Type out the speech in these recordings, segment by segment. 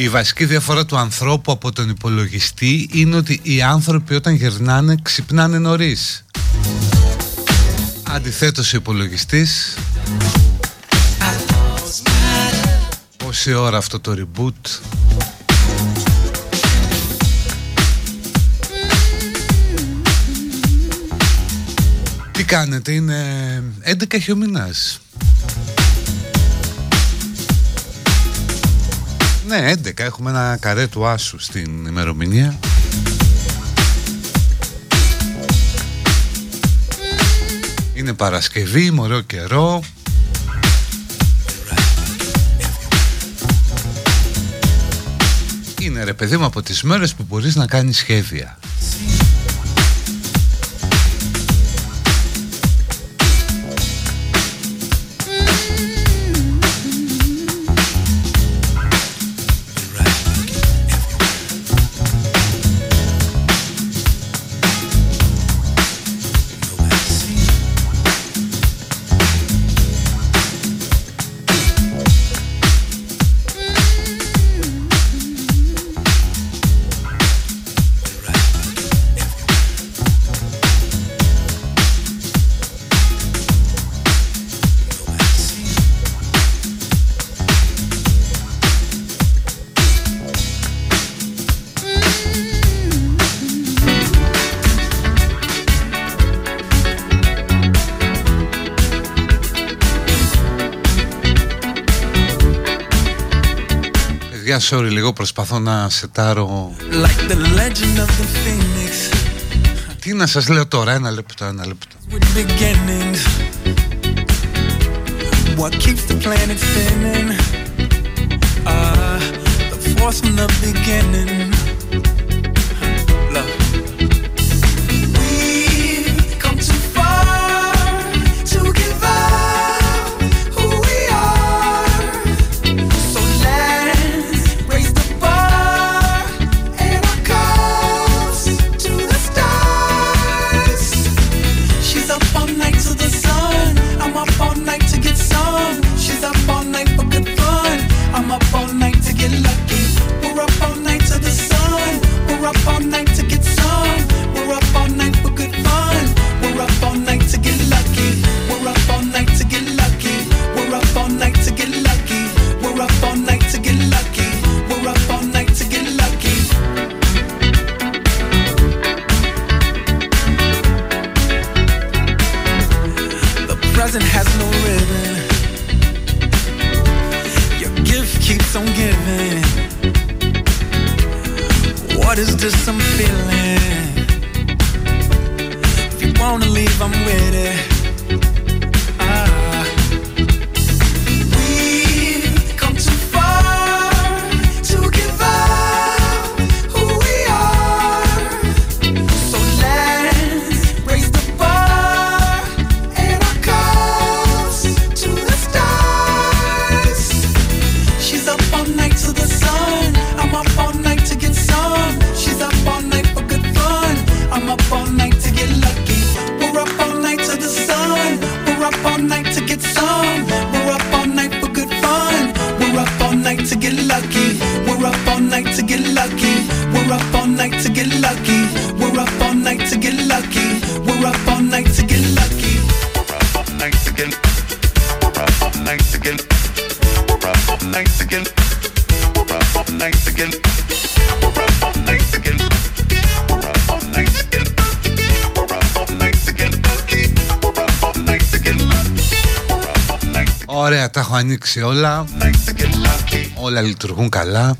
Η βασική διαφορά του ανθρώπου από τον υπολογιστή είναι ότι οι άνθρωποι όταν γερνάνε ξυπνάνε νωρίς. Αντιθέτως ο υπολογιστής, πόση ώρα αυτό το reboot. Τι κάνετε, είναι 11 χιομηνάς. Ναι, 11, έχουμε ένα καρέ του άσου στην ημερομηνία. Είναι Παρασκευή, με ωραίο καιρό. Είναι ρε παιδί μου από τις μέρες που μπορείς να κάνεις σχέδια. Sorry, λίγο προσπαθώ να σετάρω. Like τι να σας λέω τώρα, ένα λεπτό. Ωραία, τα έχω ανοίξει όλα. Όλα λειτουργούν καλά.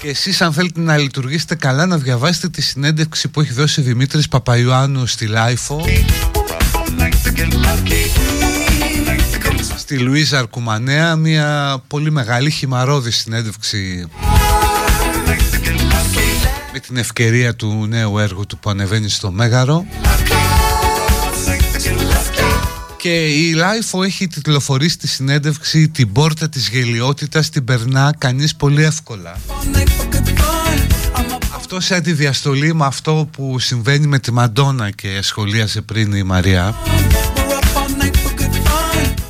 Και εσείς αν θέλετε να λειτουργήσετε καλά, να διαβάσετε τη συνέντευξη που έχει δώσει ο Δημήτρης Παπαϊωάννου στη Λάιφο, στη Λουίζα Αρκουμανέα, μια πολύ μεγάλη χυμαρόδη συνέντευξη με την ευκαιρία του νέου έργου του που ανεβαίνει στο Μέγαρο. Και η Λάιφο έχει τιτλοφορήσει τη συνέντευξη «Την πόρτα της γελοιότητας την περνά κανείς πολύ εύκολα». Αυτό σε αντιδιαστολή με αυτό που συμβαίνει με τη Μαντόνα και σχολίασε πριν η Μαρία.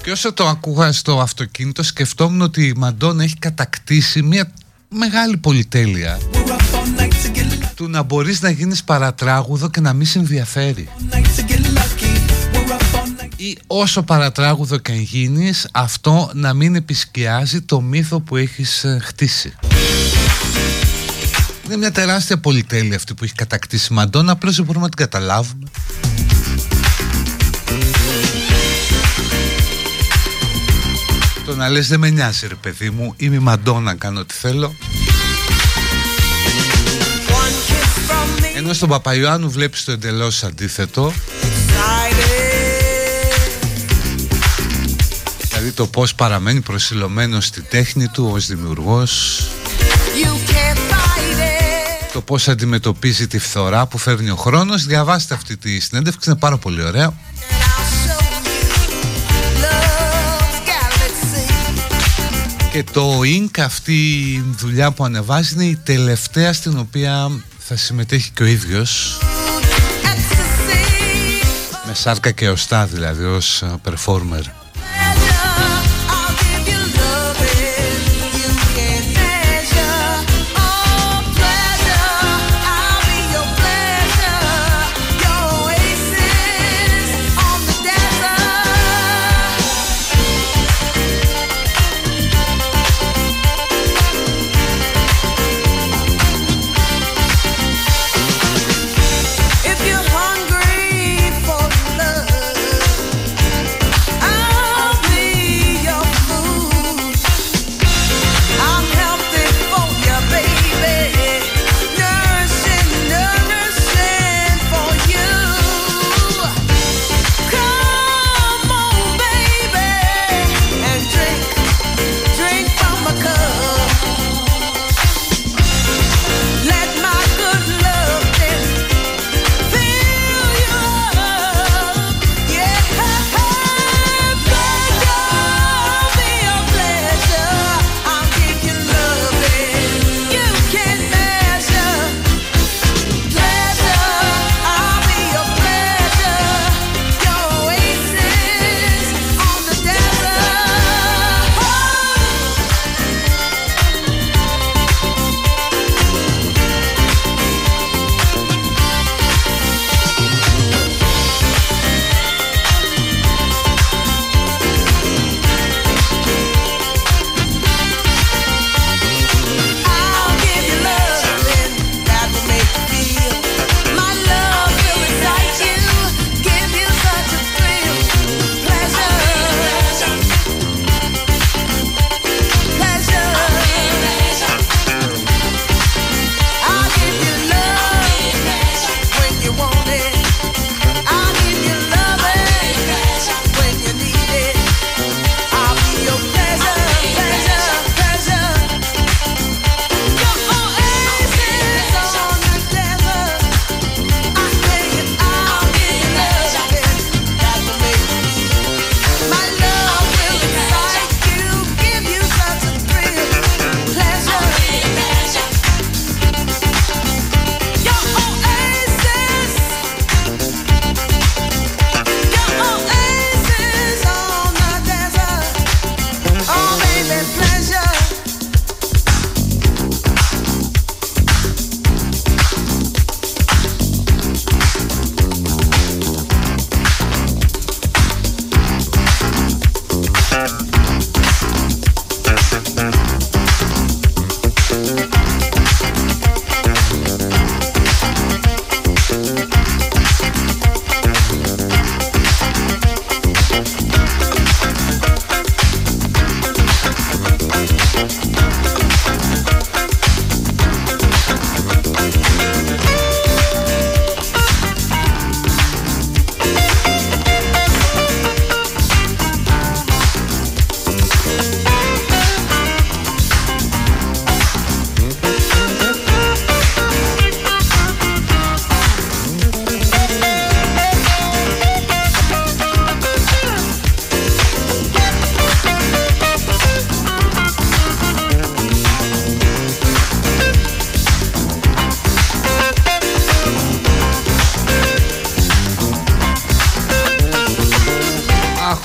Και όσο το ακούγα στο αυτοκίνητο, σκεφτόμουν ότι η Μαντόνα έχει κατακτήσει μια μεγάλη πολυτέλεια του να μπορείς να γίνεις παρατράγουδο και να μην σε ενδιαφέρει. Ή όσο παρατράγουδο και αν γίνεις, αυτό να μην επισκιάζει το μύθο που έχεις χτίσει. Είναι μια τεράστια πολυτέλεια αυτή που έχει κατακτήσει η Μαντόνα, απλώς δεν μπορούμε να την καταλάβουμε. Το να λες δεν με νοιάζει ρε παιδί μου, είμαι η Μαντόνα, κάνω ό,τι θέλω. Ενώ στον Παπαϊωάννου βλέπεις το εντελώς αντίθετο. Δηλαδή το πώς παραμένει προσιλωμένος στη τέχνη του ως δημιουργός. Το πώς αντιμετωπίζει τη φθορά που φέρνει ο χρόνος. Διαβάστε αυτή τη συνέντευξη, είναι πάρα πολύ ωραία. Και το Ink, αυτή η δουλειά που ανεβάζει, είναι η τελευταία στην οποία θα συμμετέχει και ο ίδιος. Με σάρκα και οστά δηλαδή ως performer.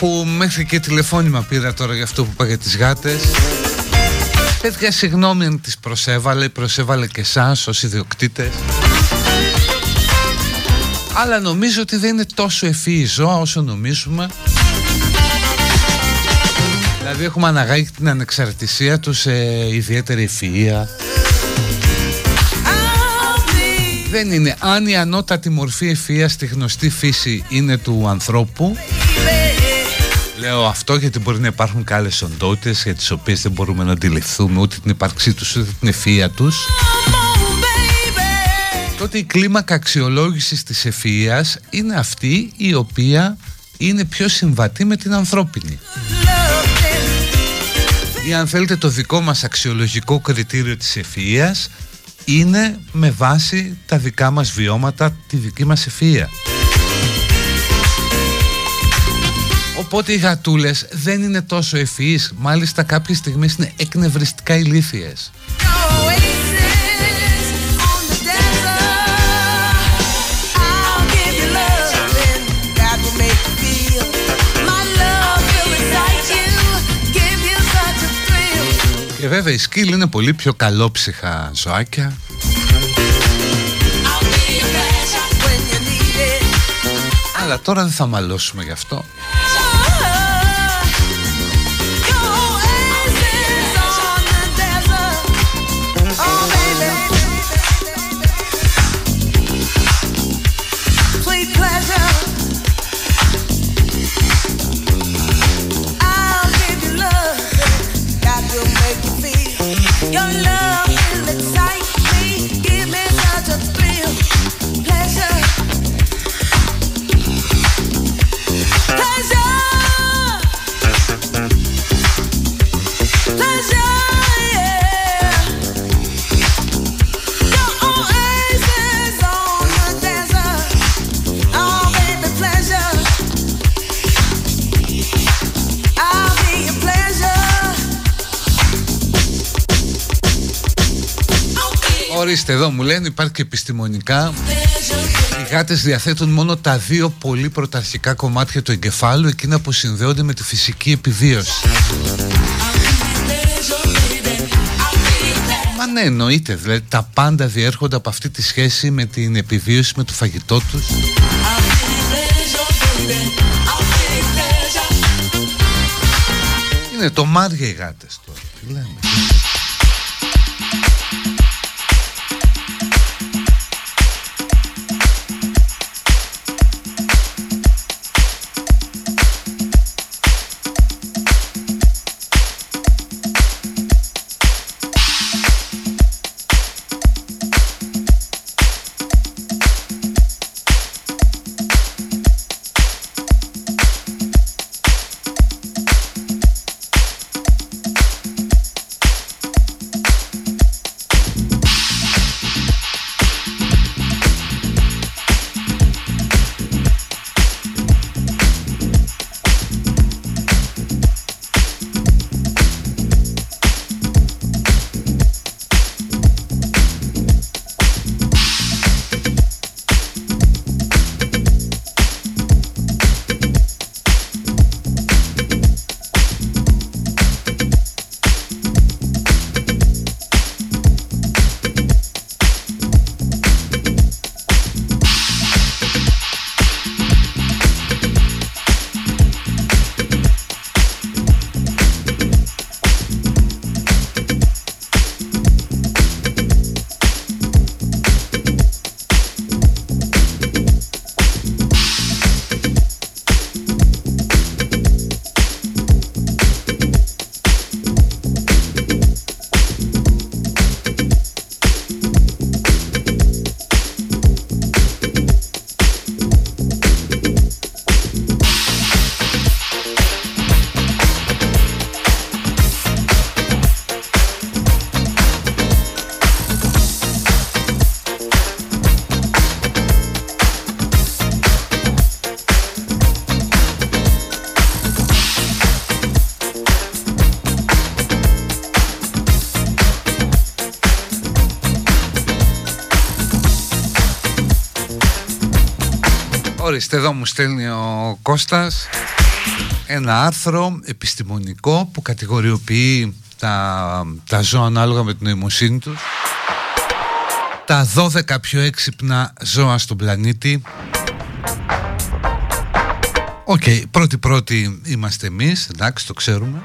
που μέχρι και τηλεφώνημα πήρα τώρα για αυτό που είπα για τις γάτες. Τέτοια συγγνώμη αν τις προσέβαλε, προσέβαλε και εσάς ως ιδιοκτήτες. Αλλά νομίζω ότι δεν είναι τόσο ευφυή η ζώα όσο νομίζουμε. Δηλαδή έχουμε αναγάγει την ανεξαρτησία τους σε ιδιαίτερη ευφυΐα. Δεν είναι. Αν η ανώτατη μορφή ευφυΐας στη γνωστή φύση είναι του ανθρώπου, λέω αυτό γιατί μπορεί να υπάρχουν και άλλες οντότητες για τις οποίες δεν μπορούμε να αντιληφθούμε ούτε την ύπαρξή τους ούτε την ευφυΐα τους, τότε η κλίμακα αξιολόγησης της ευφυΐας είναι αυτή η οποία είναι πιο συμβατή με την ανθρώπινη. Ή αν θέλετε, το δικό μας αξιολογικό κριτήριο της ευφυΐας είναι με βάση τα δικά μας βιώματα, τη δική μας ευφυΐα. Οπότε οι γατούλες δεν είναι τόσο ευφυείς, μάλιστα κάποιες στιγμές είναι εκνευριστικά ηλίθιες. Και βέβαια οι σκύλοι είναι πολύ πιο καλόψυχα ζωάκια. Αλλά τώρα δεν θα μαλώσουμε γι' αυτό. Ορίστε εδώ μου λένε, υπάρχει και επιστημονικά. Οι γάτες διαθέτουν μόνο τα δύο πολύ πρωταρχικά κομμάτια του εγκεφάλου, εκείνα που συνδέονται με τη φυσική επιβίωση. Μα ναι, εννοείται, δηλαδή τα πάντα διέρχονται από αυτή τη σχέση με την επιβίωση, με το φαγητό τους. Είναι το μάρια οι γάτες τώρα, τι λέμε. Εδώ μου στέλνει ο Κώστας ένα άρθρο επιστημονικό που κατηγοριοποιεί τα ζώα ανάλογα με την νοημοσύνη τους, τα 12 πιο έξυπνα ζώα στον πλανήτη. Οκ, πρώτοι είμαστε εμείς, εντάξει, το ξέρουμε.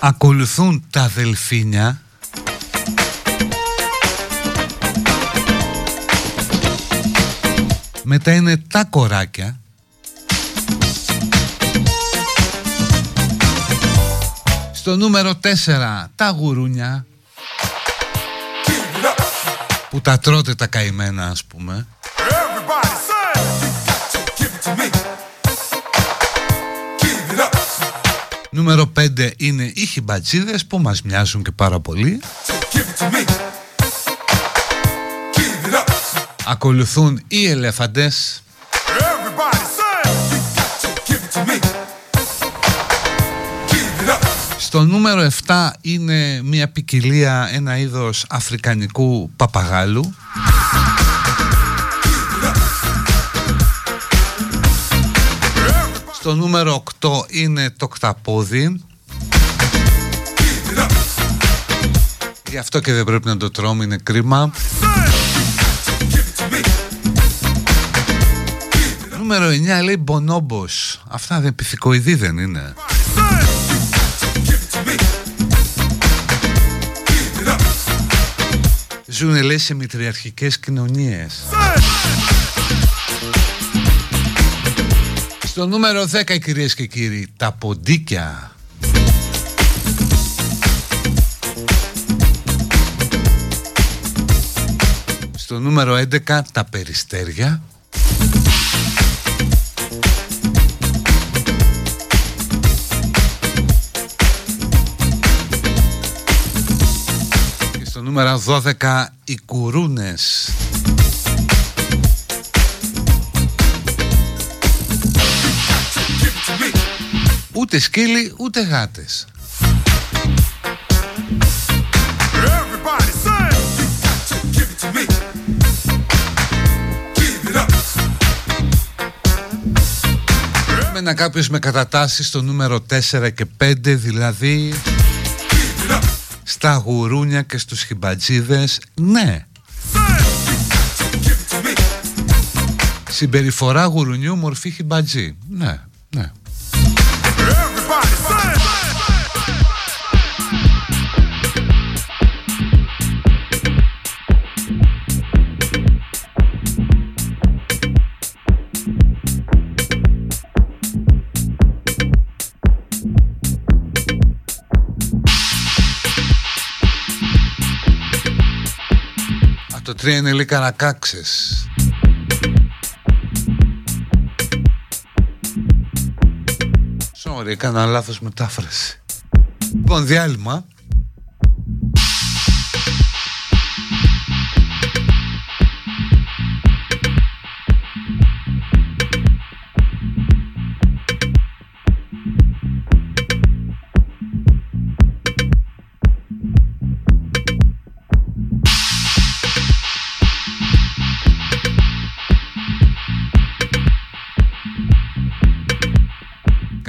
Ακολουθούν τα δελφίνια. Μετά είναι τα κοράκια. Στο νούμερο 4 τα γουρούνια, που τα τρώτε τα καημένα, ας πούμε. Νούμερο 5 είναι οι χιμπατζίδες, που μας μοιάζουν και πάρα πολύ. Ακολουθούν οι ελέφαντες. Στο νούμερο 7 είναι μια ποικιλία, ένα είδος αφρικανικού παπαγάλου. Στο νούμερο 8 είναι το κταπόδι. Γι' αυτό και δεν πρέπει να το τρώμε, είναι κρίμα. Νούμερο 9 λέει μπονόμπος. Αυτά δεν πυθικοειδή δεν είναι? Ζουνε, λέει, σε μητριαρχικές κοινωνίες. Στο νούμερο 10, κυρίες και κύριοι, τα ποντίκια. Στο νούμερο 11 τα περιστέρια. Και στο νούμερο 12 οι κουρούνες. Ούτε σκύλοι, ούτε γάτες. Μένα κάποιος με κατατάσσει στο νούμερο 4 και 5, δηλαδή στα γουρούνια και στους χιμπατζίδες. Ναι. Συμπεριφορά γουρουνιού, μορφή χιμπατζή. Ναι, ναι. Το 3 είναι λίγα να κάξεις. Sorry, έκανα λάθος μετάφραση. Λοιπόν, διάλειμμα.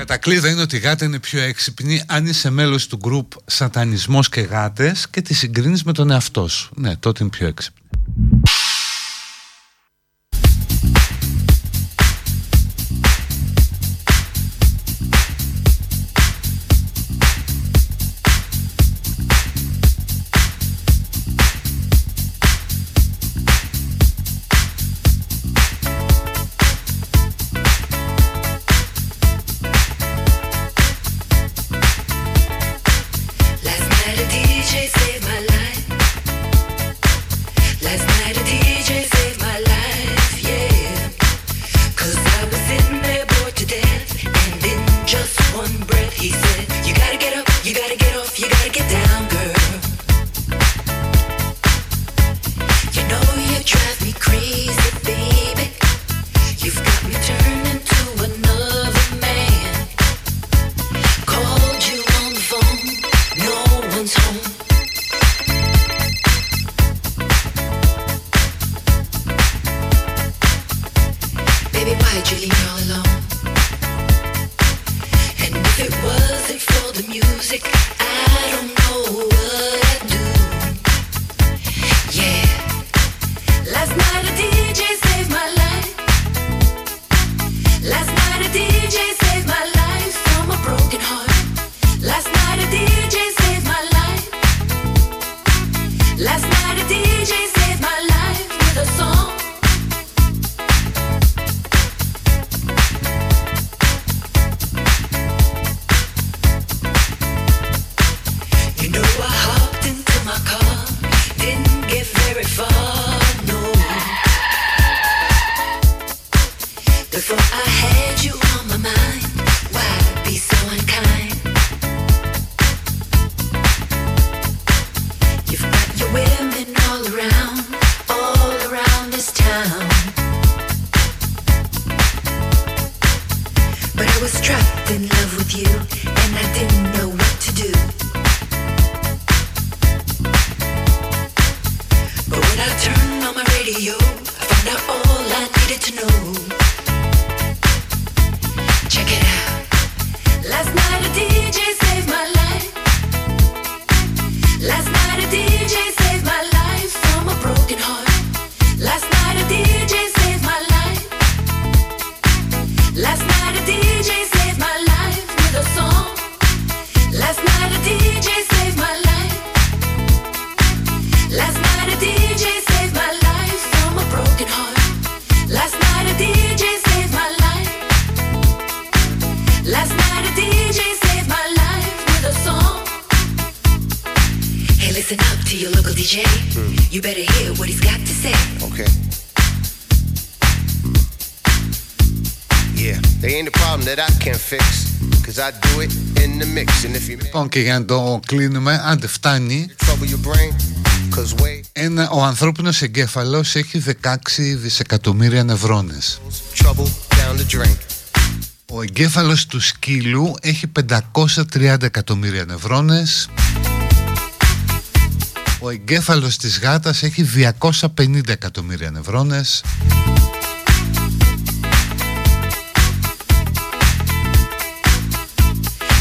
Τα κλίδα είναι ότι η γάτα είναι πιο έξυπνη αν είσαι μέλος του group Σατανισμός και Γάτες και τη συγκρίνεις με τον εαυτό σου. Ναι, τότε είναι πιο έξυπνη. Julie, Before I had you on my mind, why be so unkind? You've got your women all around this town. But I was trapped in love with you, and I didn't know what to do. But when I turned on my radio, I found out all I needed to know. Check it out. Last night a DJ saved my life. Last night a DJ saved my life from a broken heart. Last night a DJ saved my life. Last night a DJ saved my life with a song. Last night a DJ saved my life. Last night a DJ saved my life from a broken heart. Last night a DJ saved my life. Last night a DJ saved my life with a song. Hey, listen up to your local DJ. You better hear what he's got to say. Okay. Yeah, they ain't a problem that I can fix. Cause I do it in the mix. And if you... Λοιπόν, και για να το κλείνουμε, άντε φτάνει. Ο ανθρώπινος εγκέφαλος έχει 16 δισεκατομμύρια νευρώνες. Ο εγκέφαλος του σκύλου έχει 530 εκατομμύρια νευρώνες. Ο εγκέφαλος της γάτας έχει 250 εκατομμύρια νευρώνες.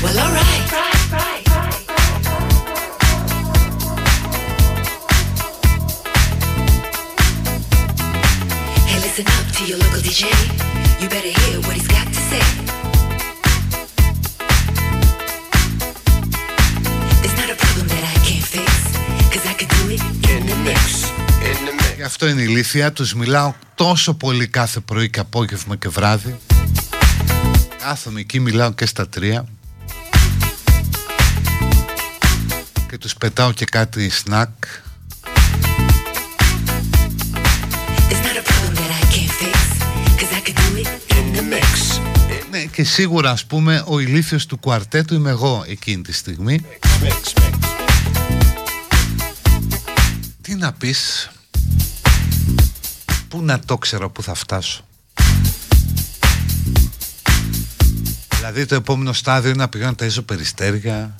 Well, all right. Hey, listen up to your local DJ. You better hear what he's got to say. There's not a problem that I can't fix, cause I could do it in the mix. Γι' αυτό είναι η ηλίθεια. Τους μιλάω τόσο πολύ κάθε πρωί και απόγευμα και βράδυ. Κάθομαι εκεί, μιλάω και στα τρία. Και τους πετάω και κάτι σνακ. Ναι, και σίγουρα, ας πούμε, ο ηλίθιος του κουαρτέτου είμαι εγώ εκείνη τη στιγμή. Τι να πεις, πού να το ξέρω πού θα φτάσω. Δηλαδή το επόμενο στάδιο είναι να πηγαίνω να ταΐζω περιστέρια.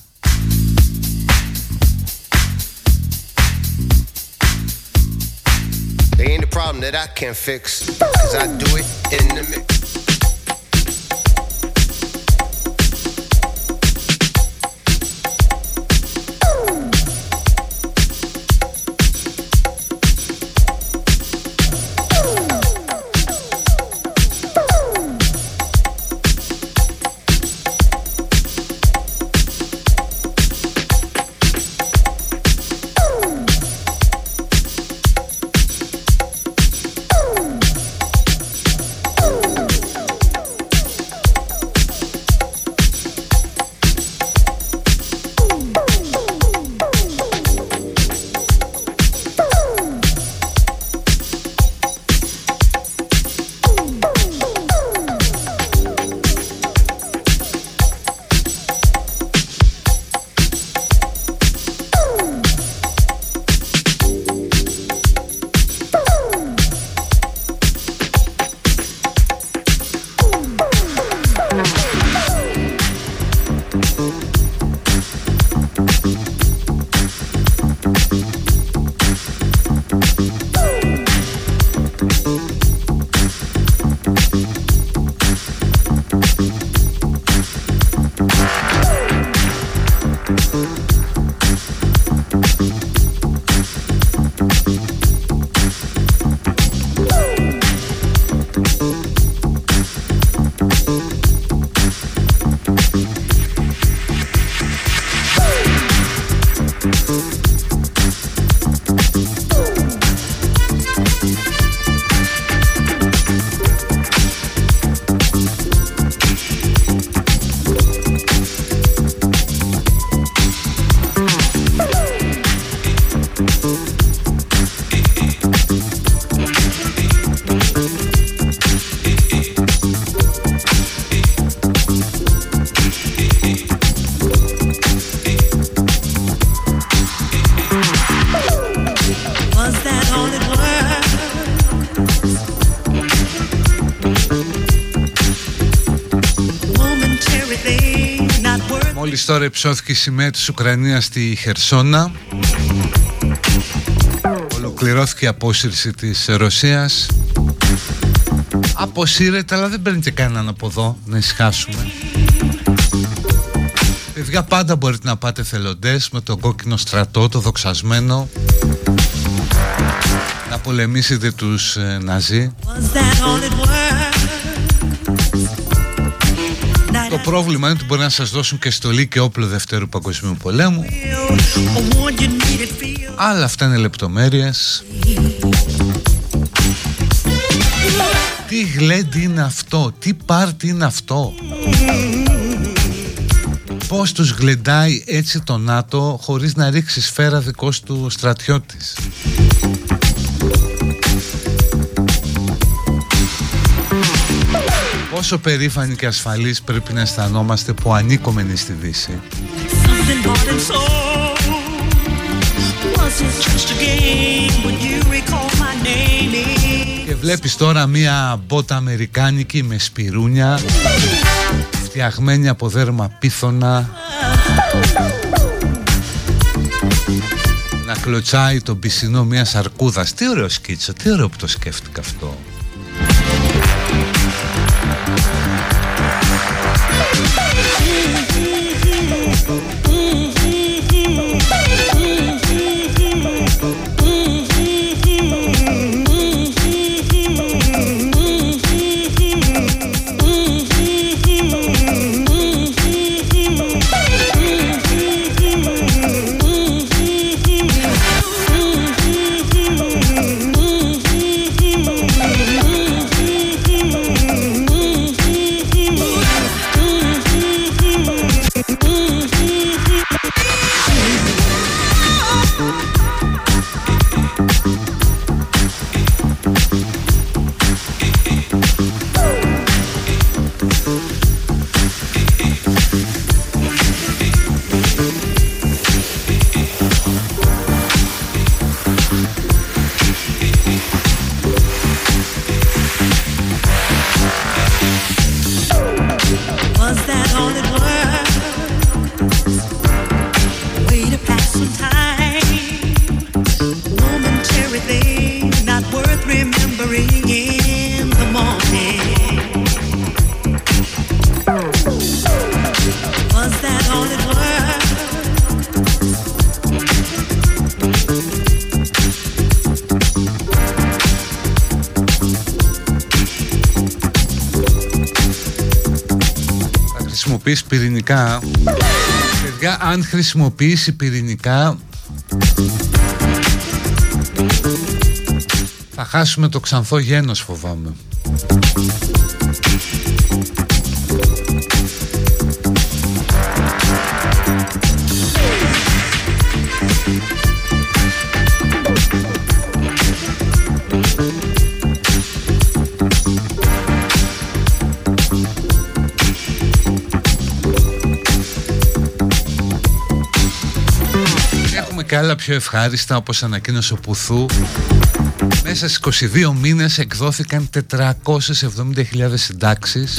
μόλις τώρα υψώθηκε η σημαία της Ουκρανίας στη Χερσόνα. Ολοκληρώθηκε η απόσυρση της Ρωσίας. Αποσύρεται, αλλά δεν παίρνει και κανέναν από εδώ, να ησυχάσουμε. Παιδιά, πάντα μπορείτε να πάτε θελοντές με τον κόκκινο στρατό, το δοξασμένο, να πολεμήσετε τους Ναζί. Το πρόβλημα είναι ότι μπορεί να σας δώσουν και στολή και όπλο Δευτέρου Παγκοσμίου Πολέμου. Αλλά αυτά είναι λεπτομέρειες. Τι γλέντι είναι αυτό, τι πάρτι είναι αυτό, πώς τους γλεντάει έτσι το ΝΑΤΟ χωρίς να ρίξει σφαίρα δικός του στρατιώτης. Πόσο περήφανοι και ασφαλείς πρέπει να αισθανόμαστε που ανήκομενοι στη Δύση. Και βλέπεις τώρα μία μπότα αμερικάνικη με σπιρούνια, φτιαγμένη από δέρμα πίθωνα, να κλωτσάει τον πισινό μιας αρκούδας. Τι ωραίο σκίτσο, τι ωραίο που το σκέφτηκα αυτό. Πυρηνικά. Παιδιά, αν χρησιμοποιήσει πυρηνικά θα χάσουμε το ξανθό γένος, φοβάμαι. Και άλλα πιο ευχάριστα, όπως ανακοίνωσε ο Πουθού, μέσα στις 22 μήνες εκδόθηκαν 470.000 συντάξεις.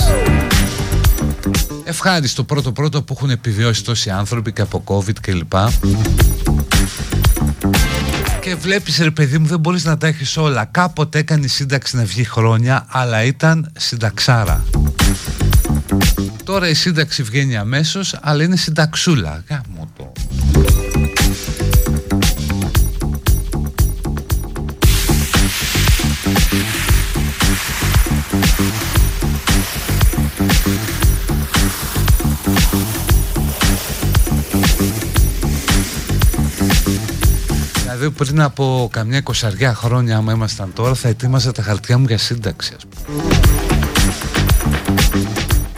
Ευχάριστο πρώτο που έχουν επιβιώσει τόσοι άνθρωποι και από COVID και λοιπά. Και βλέπεις, ρε παιδί μου, δεν μπορείς να τα έχεις όλα. Κάποτε έκανε η σύνταξη να βγει χρόνια, αλλά ήταν συνταξάρα. Τώρα η σύνταξη βγαίνει αμέσως, αλλά είναι συνταξούλα. Γάμο το. Δηλαδή πριν από καμιά 20 χρόνια, άμα ήμασταν τώρα, θα ετοίμαζα τα χαρτιά μου για σύνταξη, ας πούμε.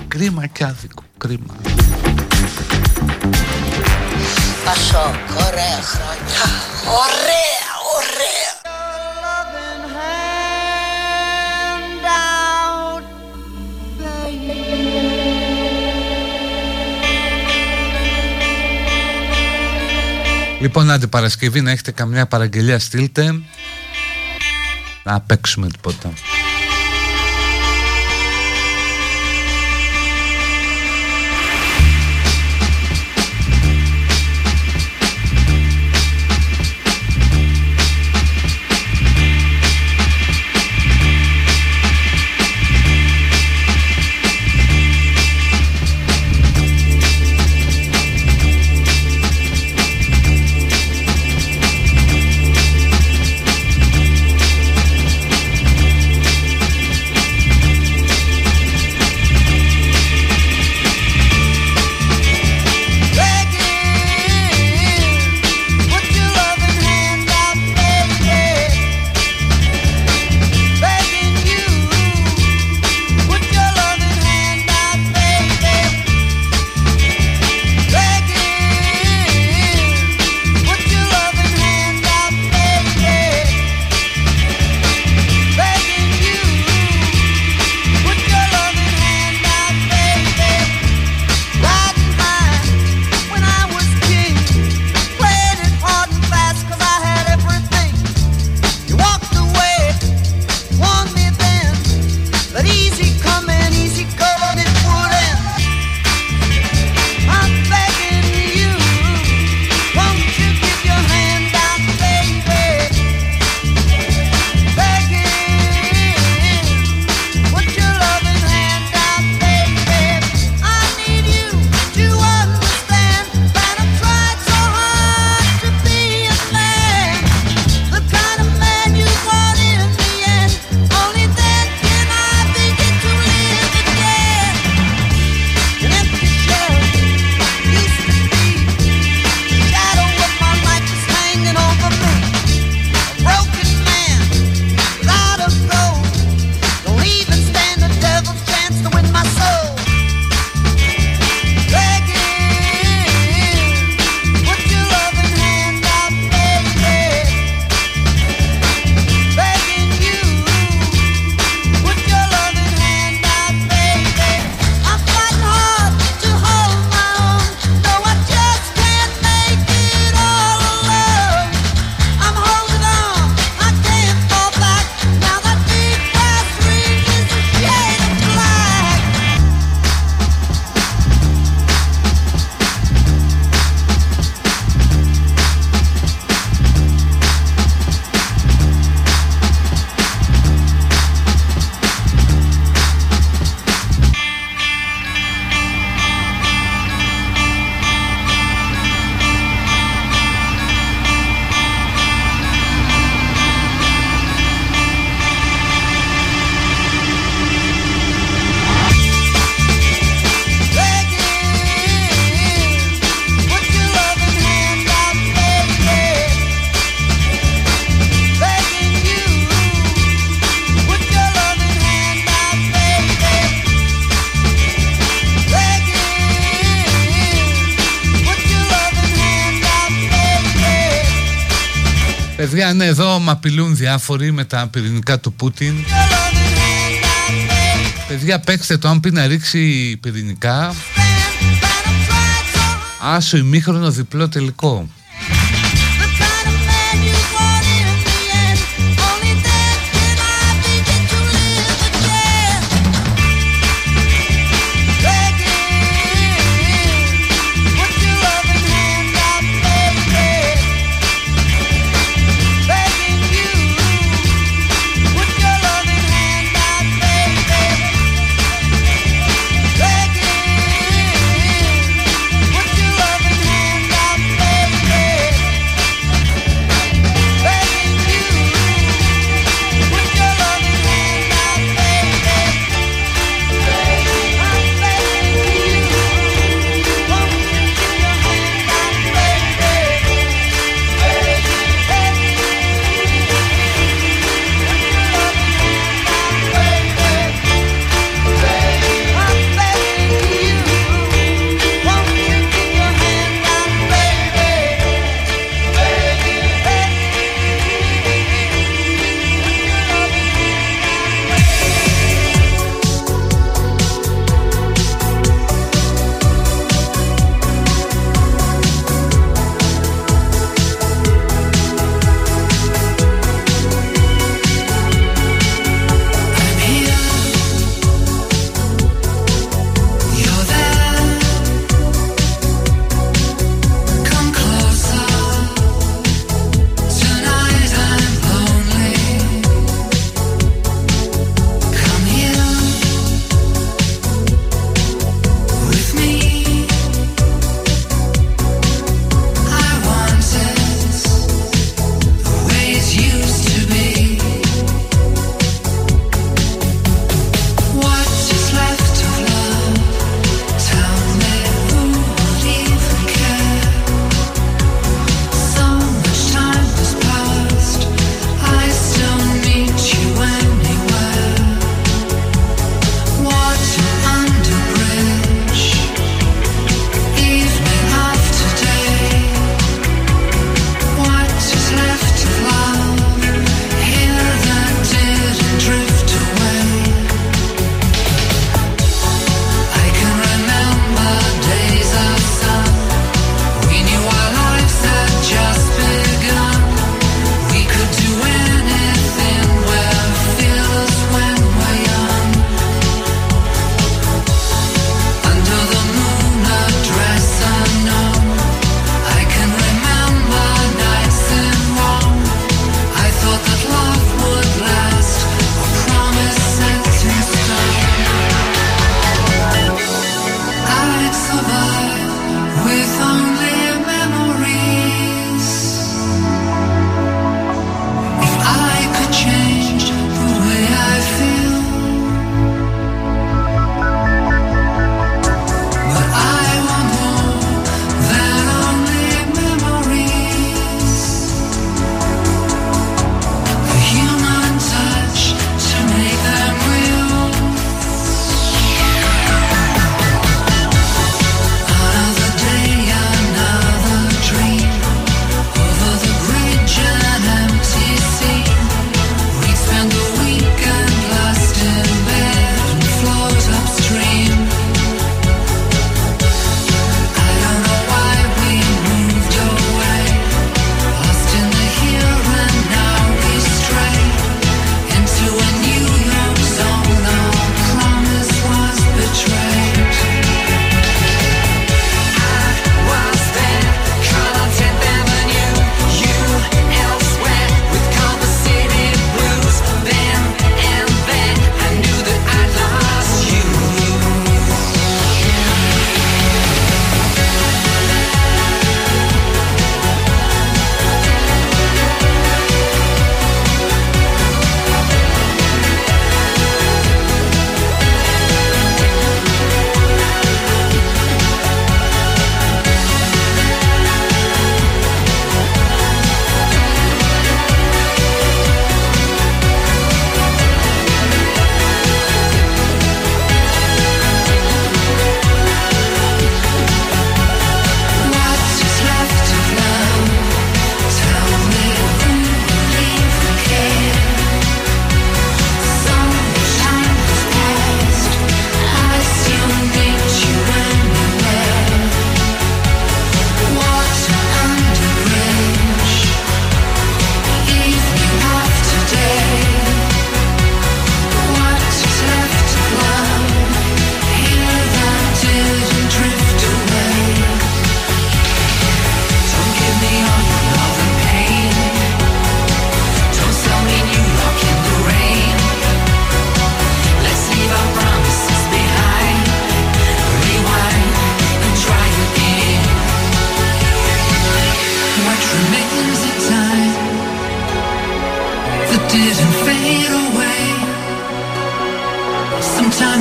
Κρίμα και άδικο, κρίμα. Πασόκ, ωραία χρόνια. Ωραία, ωραία. Λοιπόν, άντε Παρασκευή, να έχετε καμιά παραγγελία, στείλτε. Να παίξουμε τίποτα. Παιδιά, ναι, εδώ με απειλούν διάφοροι με τα πυρηνικά του Πούτιν. Παιδιά, παίξτε το, αν πει να ρίξει πυρηνικά. Άσο ημίχρονο διπλό τελικό.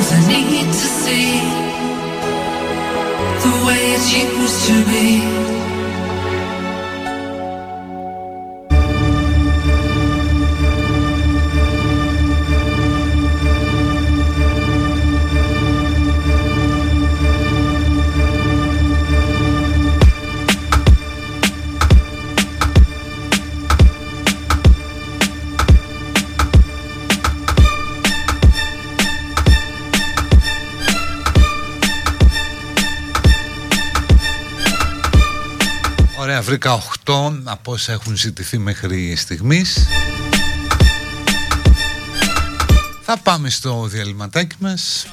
times I need to see the way it used to be. Βρήκα 8 από όσα έχουν ζητηθεί μέχρι στιγμής. Θα πάμε στο διαλυματάκι μας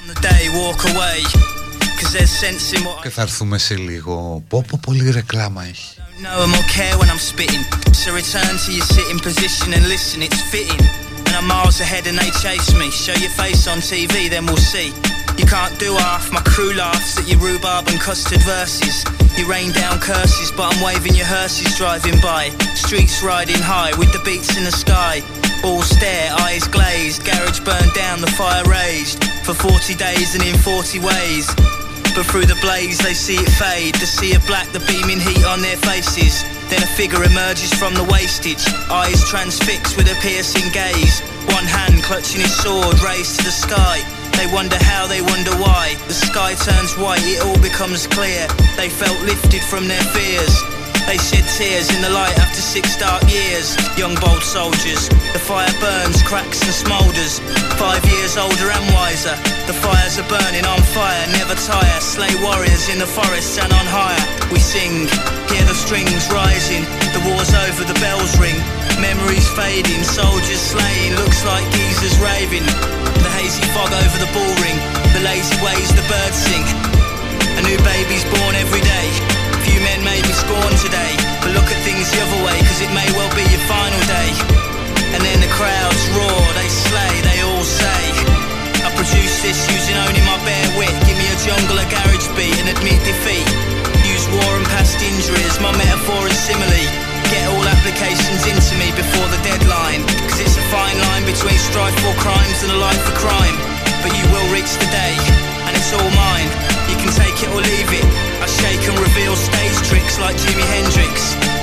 και θα έρθουμε σε λίγο. Πόπο, πολύ ρεκλάμα έχει. You can't do half, my crew laughs at your rhubarb and custard verses. You rain down curses, but I'm waving your hearses driving by. Streets riding high with the beats in the sky. All stare, eyes glazed, garage burned down, the fire raged. For 40 days and in 40 ways. But through the blaze they see it fade, the sea of black, the beaming heat on their faces. Then a figure emerges from the wastage, eyes transfixed with a piercing gaze. One hand clutching his sword, raised to the sky. They wonder how, they wonder why. The sky turns white, it all becomes clear. They felt lifted from their fears. They shed tears in the light after 6 dark years. Young bold soldiers. The fire burns, cracks and smoulders. 5 years older and wiser. The fires are burning on fire, never tire. Slay warriors in the forests and on higher. We sing, hear the strings rising. The war's over, the bells ring. Memories fading, soldiers slaying. Looks like geezers raving. The hazy fog over the ball ring. The lazy ways the birds sing. A new baby's born every day. Few men may be scorned today, but look at things the other way, cause it may well be your final day. And then the crowds roar, they slay, they all say, I produce this using only my bare wit. Give me a jungle, a garage beat and admit defeat. Use war and past injuries, my metaphor and simile. Get all applications into me before the deadline. Cause it's a fine line between strife for crimes and a life for crime. But you will reach the day, and it's all mine. You can take it or leave it. I shake and reveal stage tricks like Jimi Hendrix.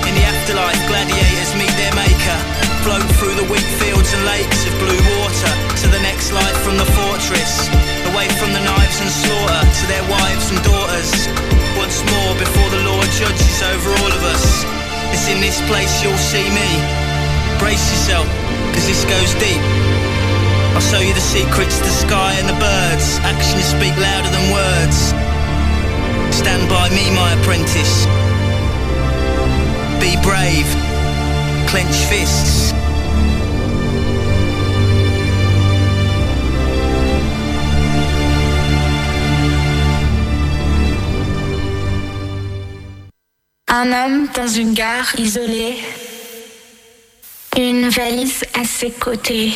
In the afterlife, gladiators meet their maker. Float through the wheat fields and lakes of blue water. To the next life from the fortress. Away from the knives and slaughter. To their wives and daughters. Once more before the Lord judges over all of us. It's in this place you'll see me. Brace yourself, cause this goes deep. I'll show you the secrets, the sky and the birds. Actions speak louder than words. Stand by me, my apprentice. Be brave. Clench fists. Un homme dans une gare isolée, une valise à ses côtés.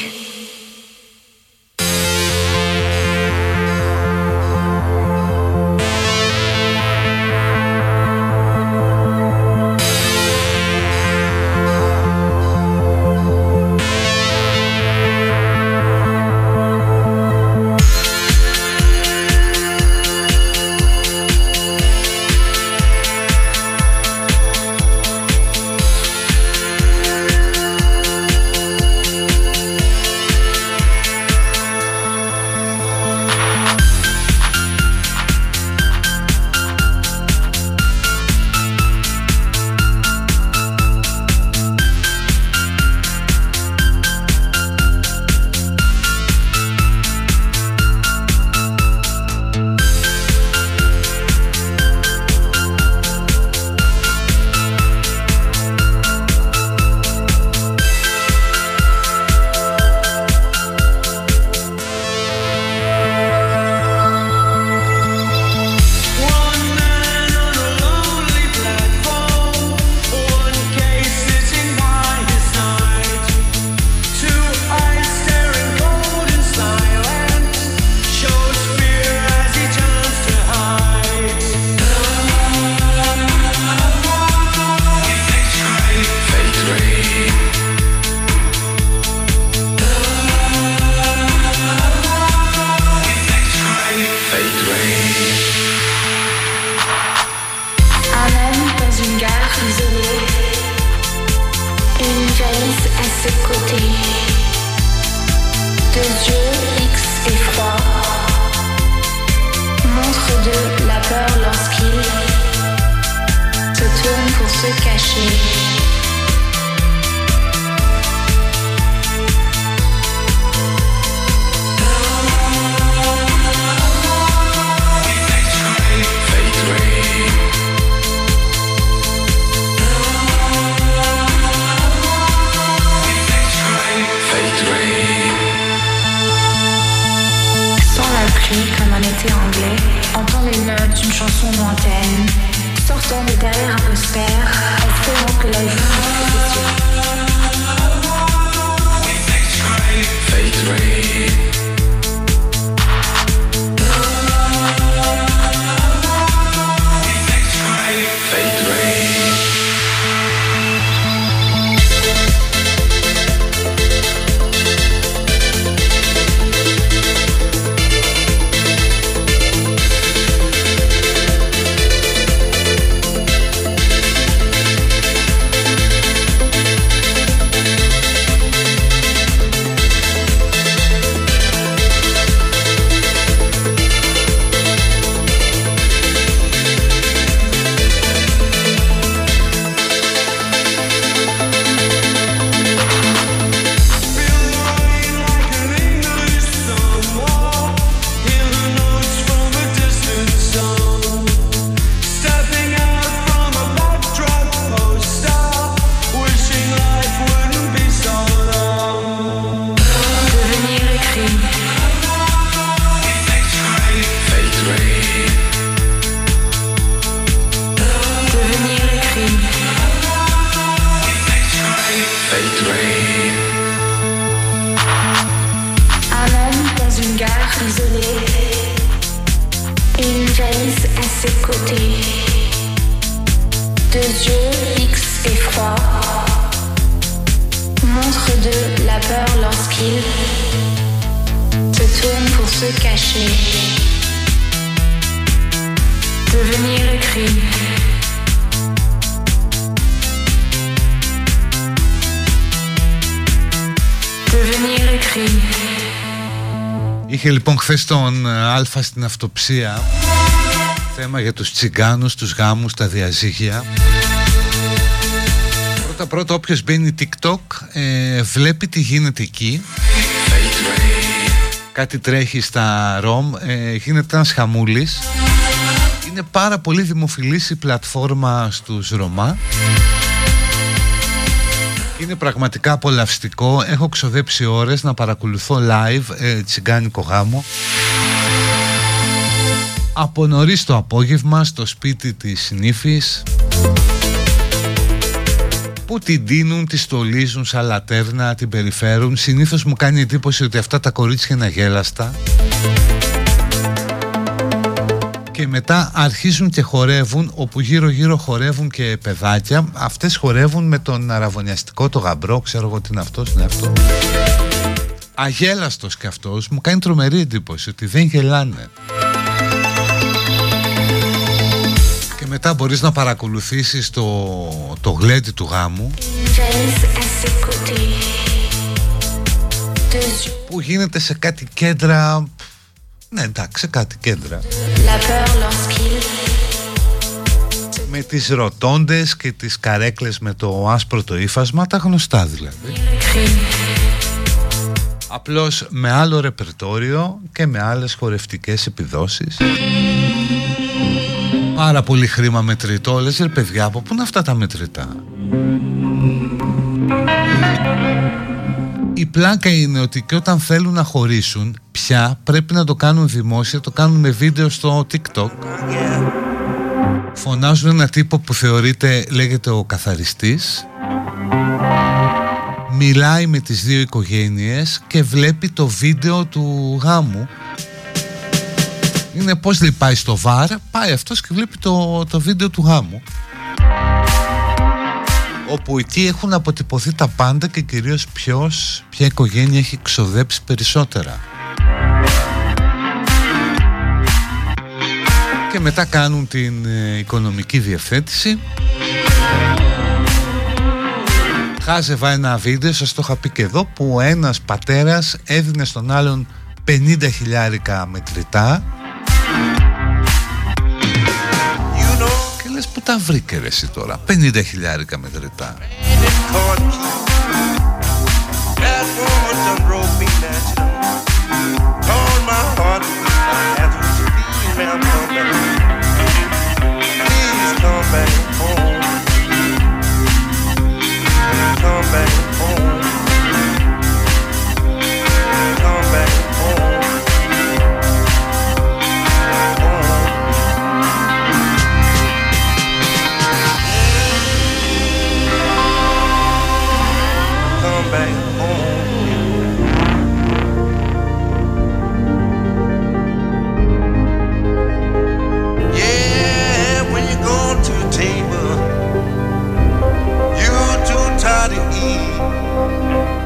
Είχε λοιπόν χθες τον Αλφα στην αυτοψία θέμα για τους τσιγκάνους, τους γάμους, τα διαζύγια. Πρώτα όποιος μπαίνει TikTok βλέπει τι γίνεται εκεί. Κάτι τρέχει στα ROM, γίνεται ένας χαμούλης. Είναι πάρα πολύ δημοφιλής η πλατφόρμα στους Ρωμά. Είναι πραγματικά απολαυστικό. Έχω ξοδέψει ώρες να παρακολουθώ live τσιγκάνικο γάμο. Από νωρίς το απόγευμα στο σπίτι της νύφης, που την τίνουν, τη στολίζουν σαν λατέρνα, την περιφέρουν. Συνήθως μου κάνει εντύπωση ότι αυτά τα κορίτσια είναι αγέλαστα. Και μετά αρχίζουν και χορεύουν, όπου γύρω-γύρω χορεύουν και παιδάκια. Αυτές χορεύουν με τον αραβωνιαστικό, το γαμπρό, ξέρω εγώ τι είναι αυτός, είναι αυτό. Αγέλαστος κι αυτός, μου κάνει τρομερή εντύπωση ότι δεν γελάνε. Και μετά μπορείς να παρακολουθήσεις το γλέντι του γάμου, που γίνεται σε κάτι κέντρα. Ναι, εντάξει, κάτι κέντρα με τις ρωτώντες και τις καρέκλες με το άσπρο το ύφασμα, τα γνωστά δηλαδή, απλώς με άλλο ρεπερτόριο και με άλλες χορευτικές επιδόσεις. Πάρα πολύ χρήμα μετρητό. Λες ρε παιδιά, από πού είναι αυτά τα μετρητά? Η πλάκα είναι ότι και όταν θέλουν να χωρίσουν πια πρέπει να το κάνουν δημόσια, το κάνουν με βίντεο στο TikTok. Φωνάζουν ένα τύπο που θεωρείται, λέγεται ο καθαριστής. Μιλάει με τις δύο οικογένειες και βλέπει το βίντεο του γάμου. Είναι πως λυπάει στο βαρ, πάει αυτός και βλέπει το βίντεο του γάμου, όπου εκεί έχουν αποτυπωθεί τα πάντα και κυρίως ποια οικογένεια έχει ξοδέψει περισσότερα. Και μετά κάνουν την οικονομική διευθέτηση. Χάζευα ένα βίντεο, σας το είχα πει και εδώ, που ένας πατέρας έδινε στον άλλον 50 χιλιάρικα μετρητά. τα βρήκε ρε εσύ τώρα, 50.000 μετρητά.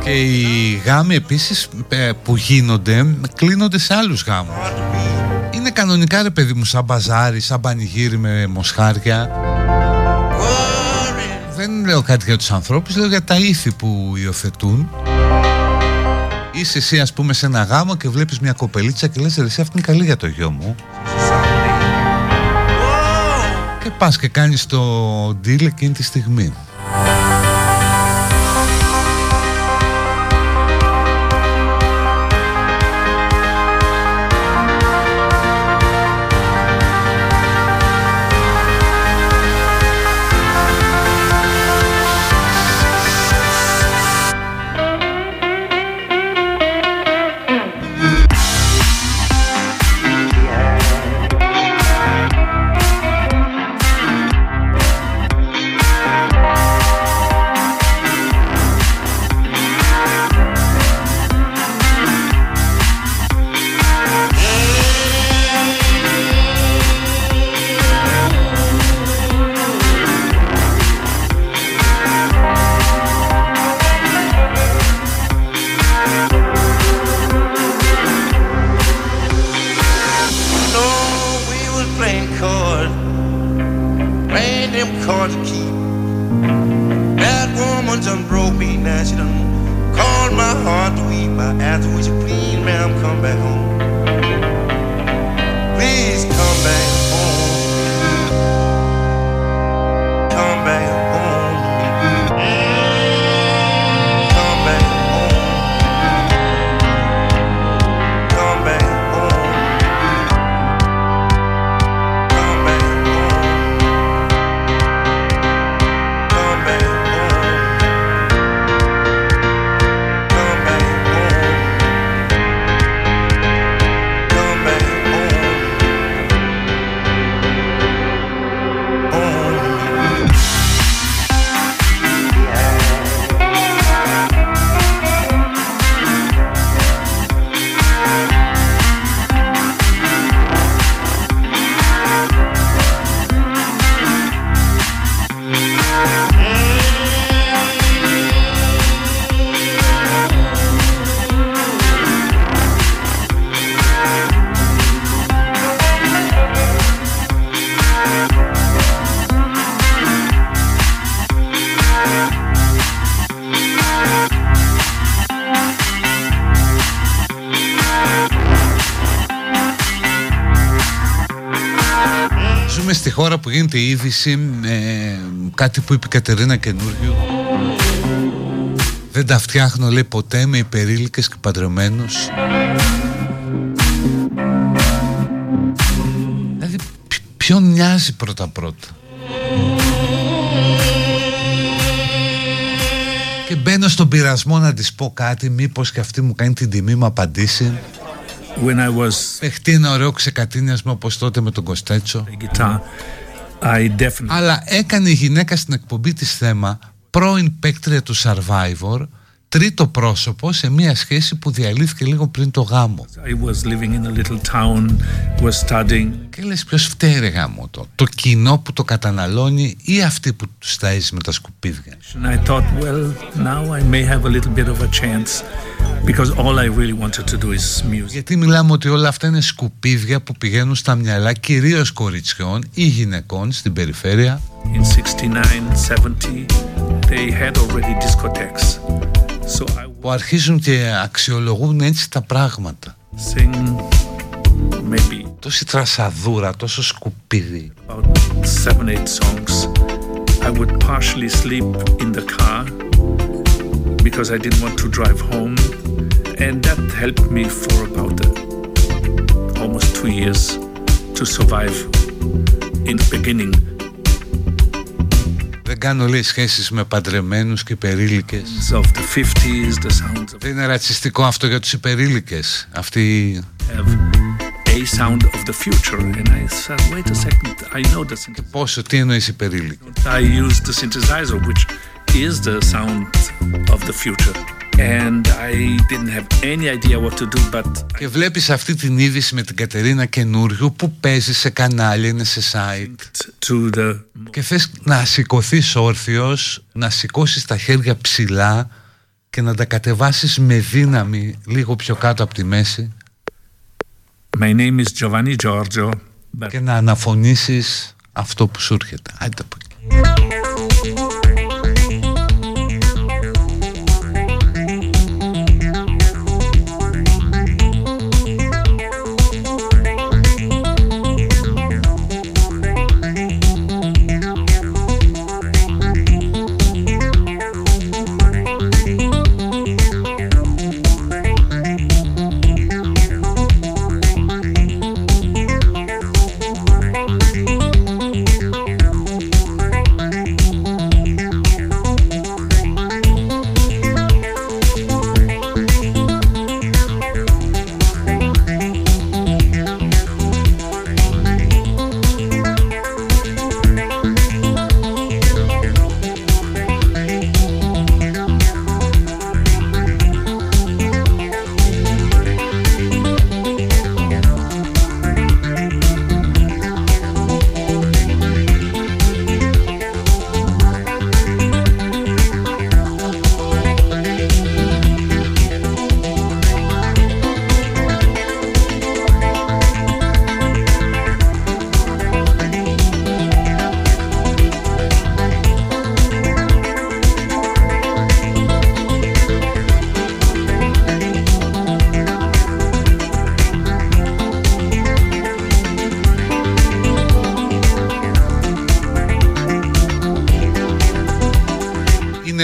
Και οι γάμοι επίσης που γίνονται κλείνονται σε άλλους γάμους. Είναι κανονικά ρε παιδί μου σαν μπαζάρι, σαν πανηγύρι με μοσχάρια. Δεν λέω κάτι για τους ανθρώπους, λέω για τα ήθη που υιοθετούν. Είσαι εσύ ας πούμε σε ένα γάμο και βλέπεις μια κοπελίτσα και λες ρε εσύ αυτή είναι καλή για το γιο μου. Και πας και κάνεις το deal εκείνη τη στιγμή. Χώρα που γίνεται η είδηση, κάτι που είπε η Κατερίνα Καινούργιου. Δεν τα φτιάχνω λέει ποτέ με υπερήλικες και παντρεμένους. Δηλαδή ποιον νοιάζει πρώτα πρώτα. Και μπαίνω στον πειρασμό να της πω κάτι, μήπως και αυτή μου κάνει την τιμή μου απαντήσει. Παιχτεί ένα ωραίο ξεκατίνιασμα όπως τότε με τον Κωστέτσο. Αλλά έκανε η γυναίκα στην εκπομπή της θέμα πρώην παίκτρια του Survivor, τρίτο πρόσωπο σε μια σχέση που διαλύθηκε λίγο πριν το γάμο. Και λες ποιος φταίει ρε γάμο το? Το κοινό που το καταναλώνει ή αυτή που του σταΐζει με τα σκουπίδια? Γιατί μιλάμε ότι όλα αυτά είναι σκουπίδια που πηγαίνουν στα μυαλά κυρίως κοριτσιών ή γυναικών στην περιφέρεια. Που αρχίζουν και αξιολογούν έτσι τα πράγματα. Sing, maybe. Τόση τρασαδούρα, τόσο σκουπίδι. seven, eight songs. I would partially sleep in the car because I didn't want to drive home, and that helped me for about almost 2 years to survive in the beginning. Δεν κάνω, λέει, σχέσεις με παντρεμένους και υπερήλικες. Of the 50s, the sounds of... Δεν είναι ρατσιστικό αυτό για τους υπερήλικες? Αυτή... A sound of the future, and I said, wait a second, I know the synthesizer. Και πόσο, τι εννοείς υπερήλικη? I used the synthesizer, which is the sound of the future, and I didn't have any idea what to do, but... Και βλέπεις αυτή την είδηση με την Κατερίνα Καινούργιου που παίζει σε κανάλια, είναι σε site, the... και θες να σηκωθείς όρθιος, να σηκώσεις τα χέρια ψηλά και να τα κατεβάσεις με δύναμη λίγο πιο κάτω από τη μέση. My name is Giovanni Giorgio, but... και να αναφωνήσεις αυτό που σου έρχεται. Άντε από εκεί.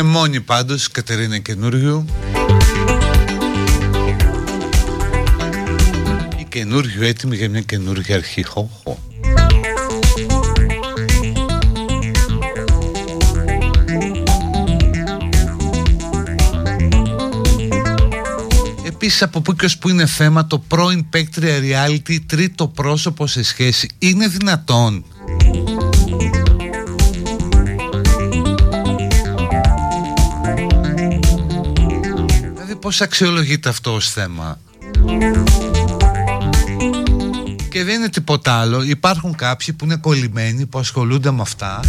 Μόνη πάντως, Κατερίνα Καινούργιου. Η Καινούργιου έτοιμη για μια καινούργια αρχή. Χω. Επίσης, από πού και ως που είναι θέμα το πρώην παίκτρια reality, τρίτο πρόσωπο σε σχέση. Είναι δυνατόν? Πώς αξιολογείται αυτό ως θέμα? Και δεν είναι τίποτα άλλο. Υπάρχουν κάποιοι που είναι κολλημένοι, που ασχολούνται με αυτά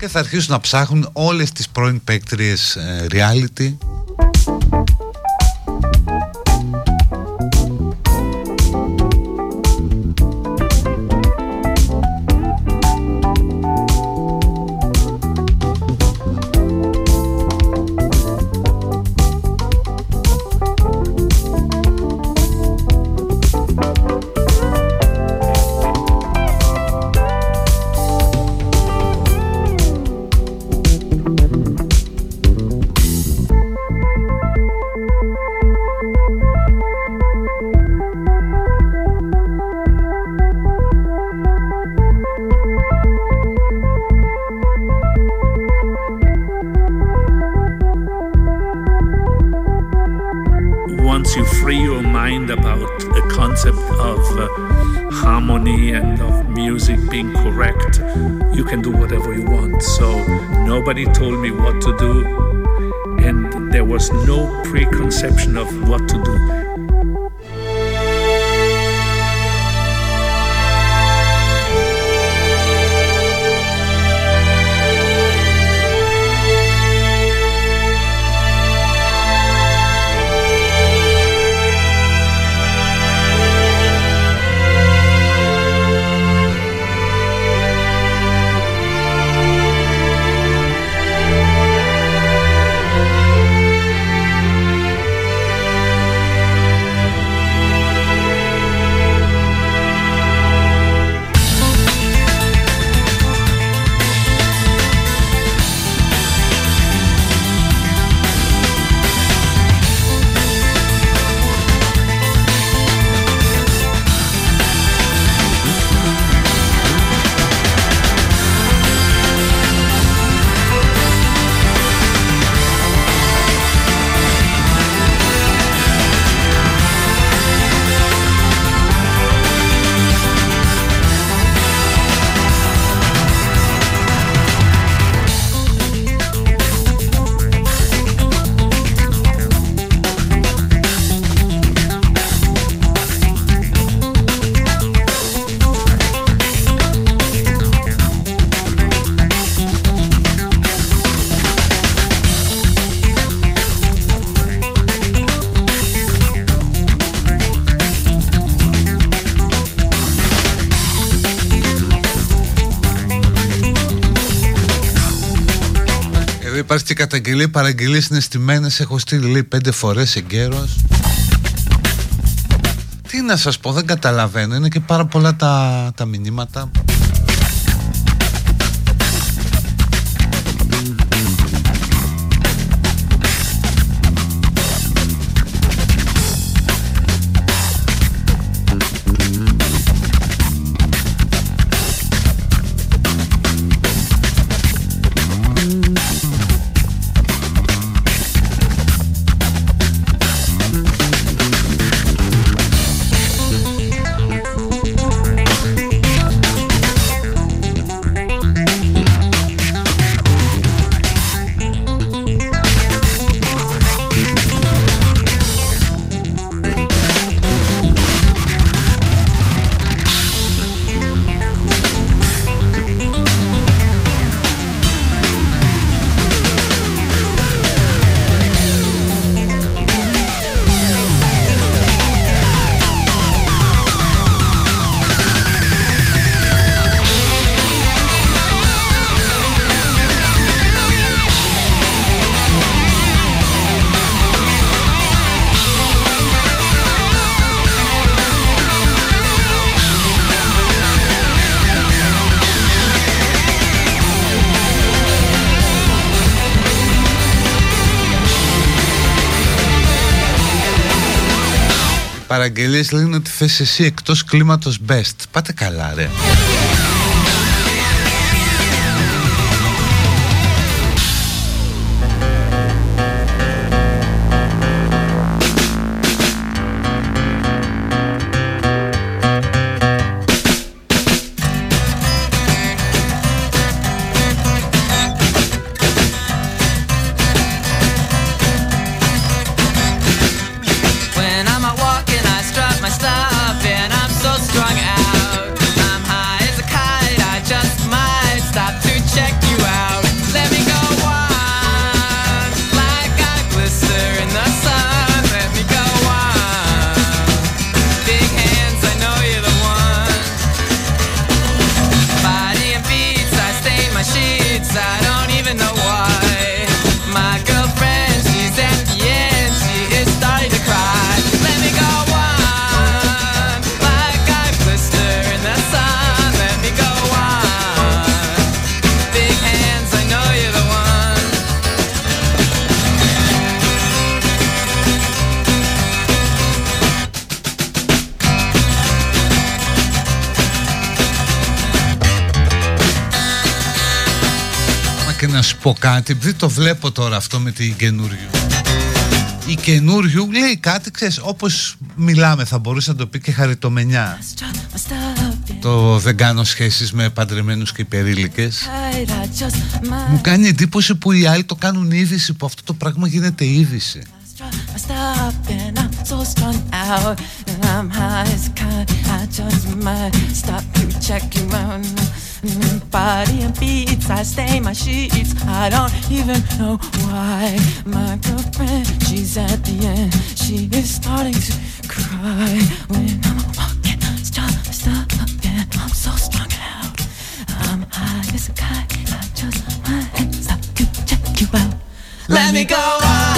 και θα αρχίσουν να ψάχνουν όλες τις πρώην παίκτριες reality. Nobody told me what to do, and there was no preconception of what to do. υπάρχει και καταγγελία. Παραγγελίες συναισθημένες έχω στείλει 5 φορές εγκαίρως. Τι να σας πω, δεν καταλαβαίνω. Είναι και πάρα πολλά τα μηνύματα. Παραγγελίες λένε ότι θες εσύ εκτός κλίματος best. Πάτε καλά ρε. Κάτι, επειδή το βλέπω τώρα αυτό με την Καινούργιου. Η Καινούργιου λέει κάτι, ξέρεις, όπως μιλάμε, θα μπορούσε να το πει και χαριτομενιά. Το δεν κάνω σχέσεις με παντρεμένους και υπερήλικες. Μου κάνει εντύπωση που οι άλλοι το κάνουν είδηση, που αυτό το πράγμα γίνεται είδηση. Body and beats, I stay my sheets. I don't even know why. My girlfriend, she's at the end. She is starting to cry. When I'm walking, stop again. I'm so strung out. I'm high as a kite. I just want to stop to check you out. Let me go on.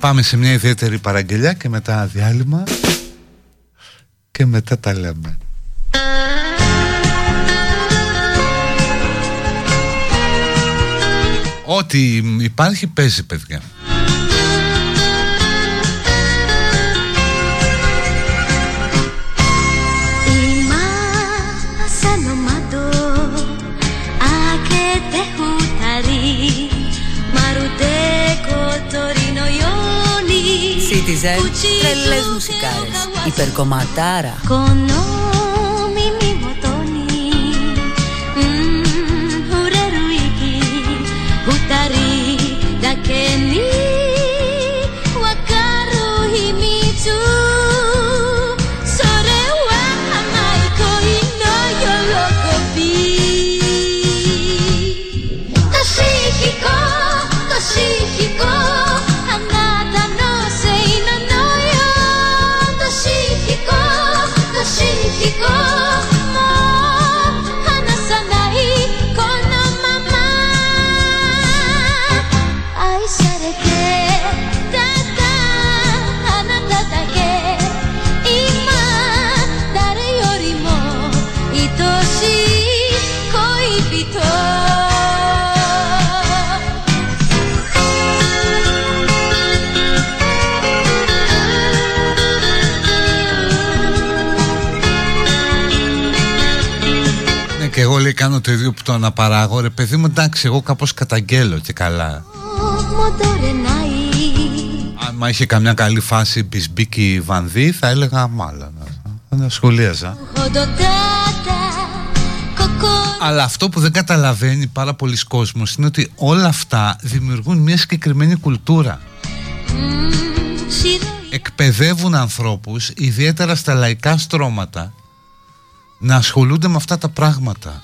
Πάμε σε μια ιδιαίτερη παραγγελιά και μετά διάλειμμα και μετά τα λέμε. Ό,τι υπάρχει παίζει παιδιά. Τρελές μουσικάρες, υπερκομματάρα. Εγώ λέει κάνω το ίδιο που το αναπαράγω. Ρε παιδί μου, εντάξει, εγώ κάπως καταγγέλλω και καλά. Αν είχε καμιά καλή φάση Μπισμπίκη Βανδύ, θα έλεγα μάλλον. Δεν ασχολίαζα. Αλλά αυτό που δεν καταλαβαίνει πάρα πολλοί κόσμος είναι ότι όλα αυτά δημιουργούν μια συγκεκριμένη κουλτούρα. Εκπαιδεύουν ανθρώπους, ιδιαίτερα στα λαϊκά στρώματα, να ασχολούνται με αυτά τα πράγματα.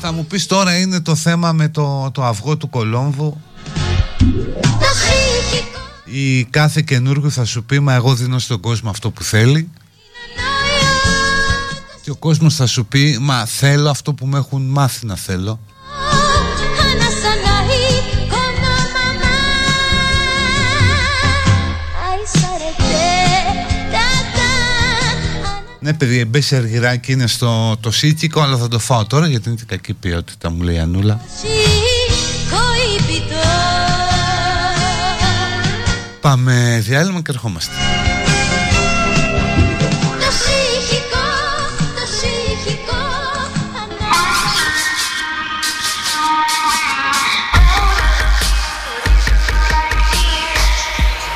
Θα μου πεις τώρα είναι το θέμα με το αυγό του Κολόμβου. Η κάθε καινούργιο θα σου πει, μα εγώ δίνω στον κόσμο αυτό που θέλει. Και ο κόσμος θα σου πει, μα θέλω αυτό που με έχουν μάθει να θέλω. Ναι, παιδί, εμπέσει αργυράκι είναι στο το σίτικο, αλλά θα το φάω τώρα γιατί είναι και κακή ποιότητα, μου λέει η Ανούλα. Πάμε διάλειμμα και ερχόμαστε.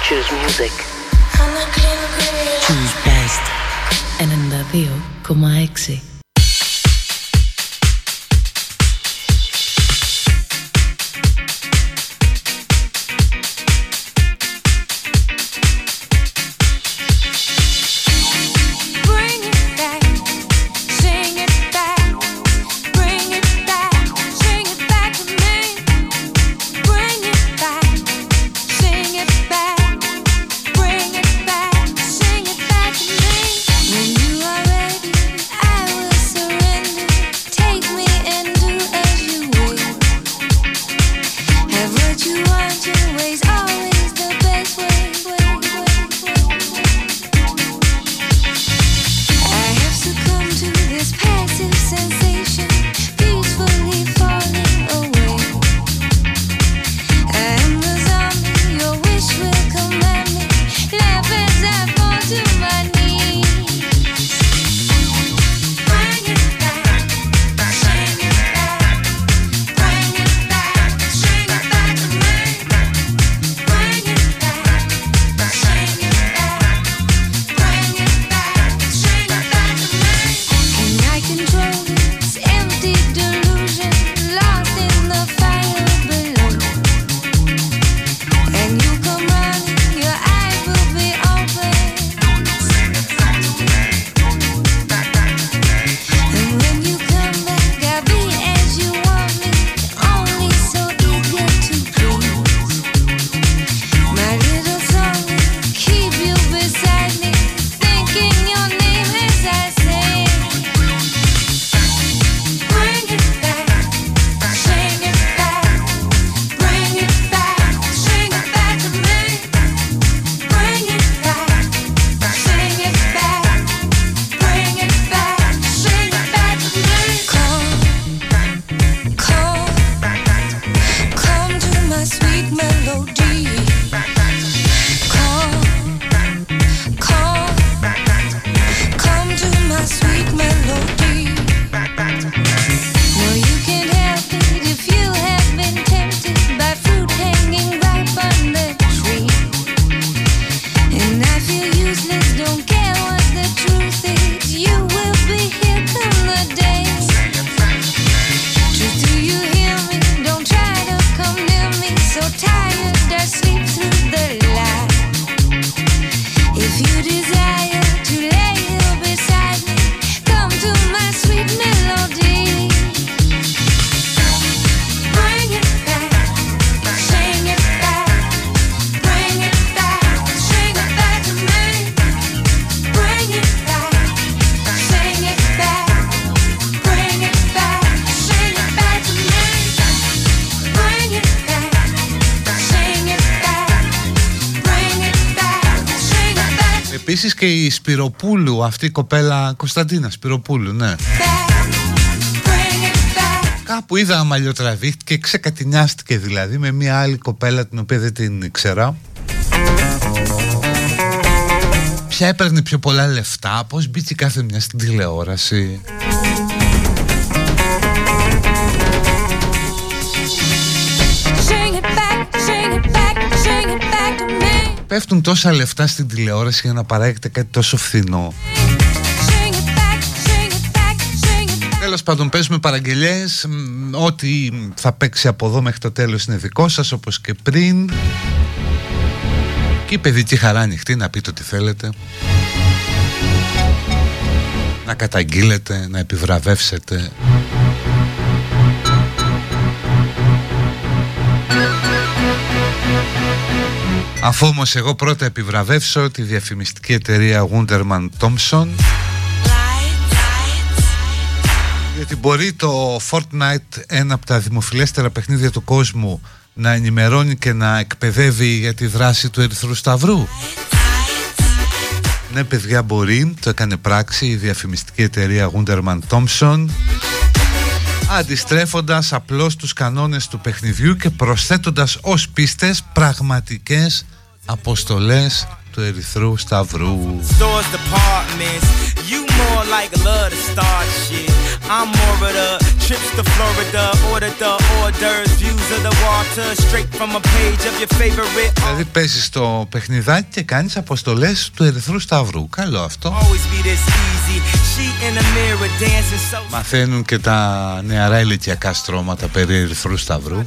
Choose music. Choose best. 92,6. I will. Επίσης και η Σπυροπούλου, αυτή η κοπέλα, Κωνσταντίνα Σπυροπούλου, ναι. Κάπου είδα μαλλιοτραβήχτηκε και ξεκατηνιάστηκε δηλαδή με μια άλλη κοπέλα την οποία δεν την ήξερα. Ποια έπαιρνε πιο πολλά λεφτά, πώς μπήκε κάθε μια στην τηλεόραση. Πέφτουν τόσα λεφτά στην τηλεόραση για να παράγεται κάτι τόσο φθηνό. Τέλος πάντων, παίζουμε παραγγελιές. Ό,τι θα παίξει από εδώ μέχρι το τέλος είναι δικό σας, όπως και πριν. Και η παιδική χαρά ανοιχτή, να πείτε ό,τι θέλετε. Να καταγγείλετε, να επιβραβεύσετε. Αφού όμως εγώ πρώτα επιβραβεύσω τη διαφημιστική εταιρεία Wunderman Thompson, γιατί μπορεί το Fortnite, ένα από τα δημοφιλέστερα παιχνίδια του κόσμου, να ενημερώνει και να εκπαιδεύει για τη δράση του Ερυθρού Σταυρού. Ναι παιδιά, μπορεί, το έκανε πράξη η διαφημιστική εταιρεία Wunderman Thompson, αντιστρέφοντας απλώς τους κανόνες του παιχνιδιού και προσθέτοντας ως πίστες πραγματικές αποστολές του Ερυθρού Σταυρού. Δηλαδή παίζεις το παιχνιδάκι και κάνεις αποστολές του Ερυθρού Σταυρού. Καλό αυτό. Μαθαίνουν και τα νεαρά ηλικιακά στρώματα περί Ερυθρού Σταυρού.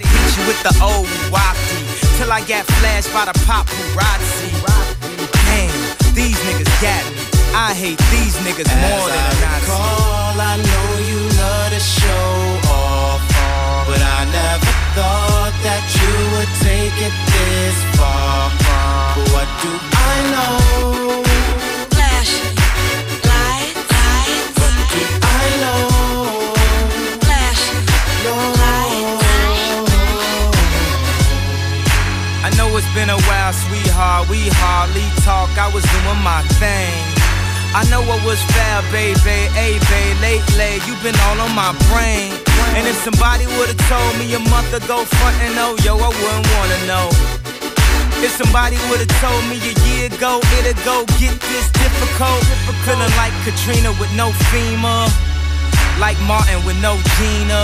I hate these niggas more than I recall. I know you love to show off, but I never thought that you would take it this far. But what do I know? Flashing lights. What do I know? Flashing lights. I know it's been a while, sweetheart. We hardly talk. I was doing my thing. I know I was foul, baby, hey, babe, lately, you've been all on my brain. And if somebody would've told me a month ago, frontin' oh, yo, I wouldn't wanna know. If somebody would've told me a year ago, it'd go get this difficult. Feelin' like Katrina with no FEMA, like Martin with no Gina,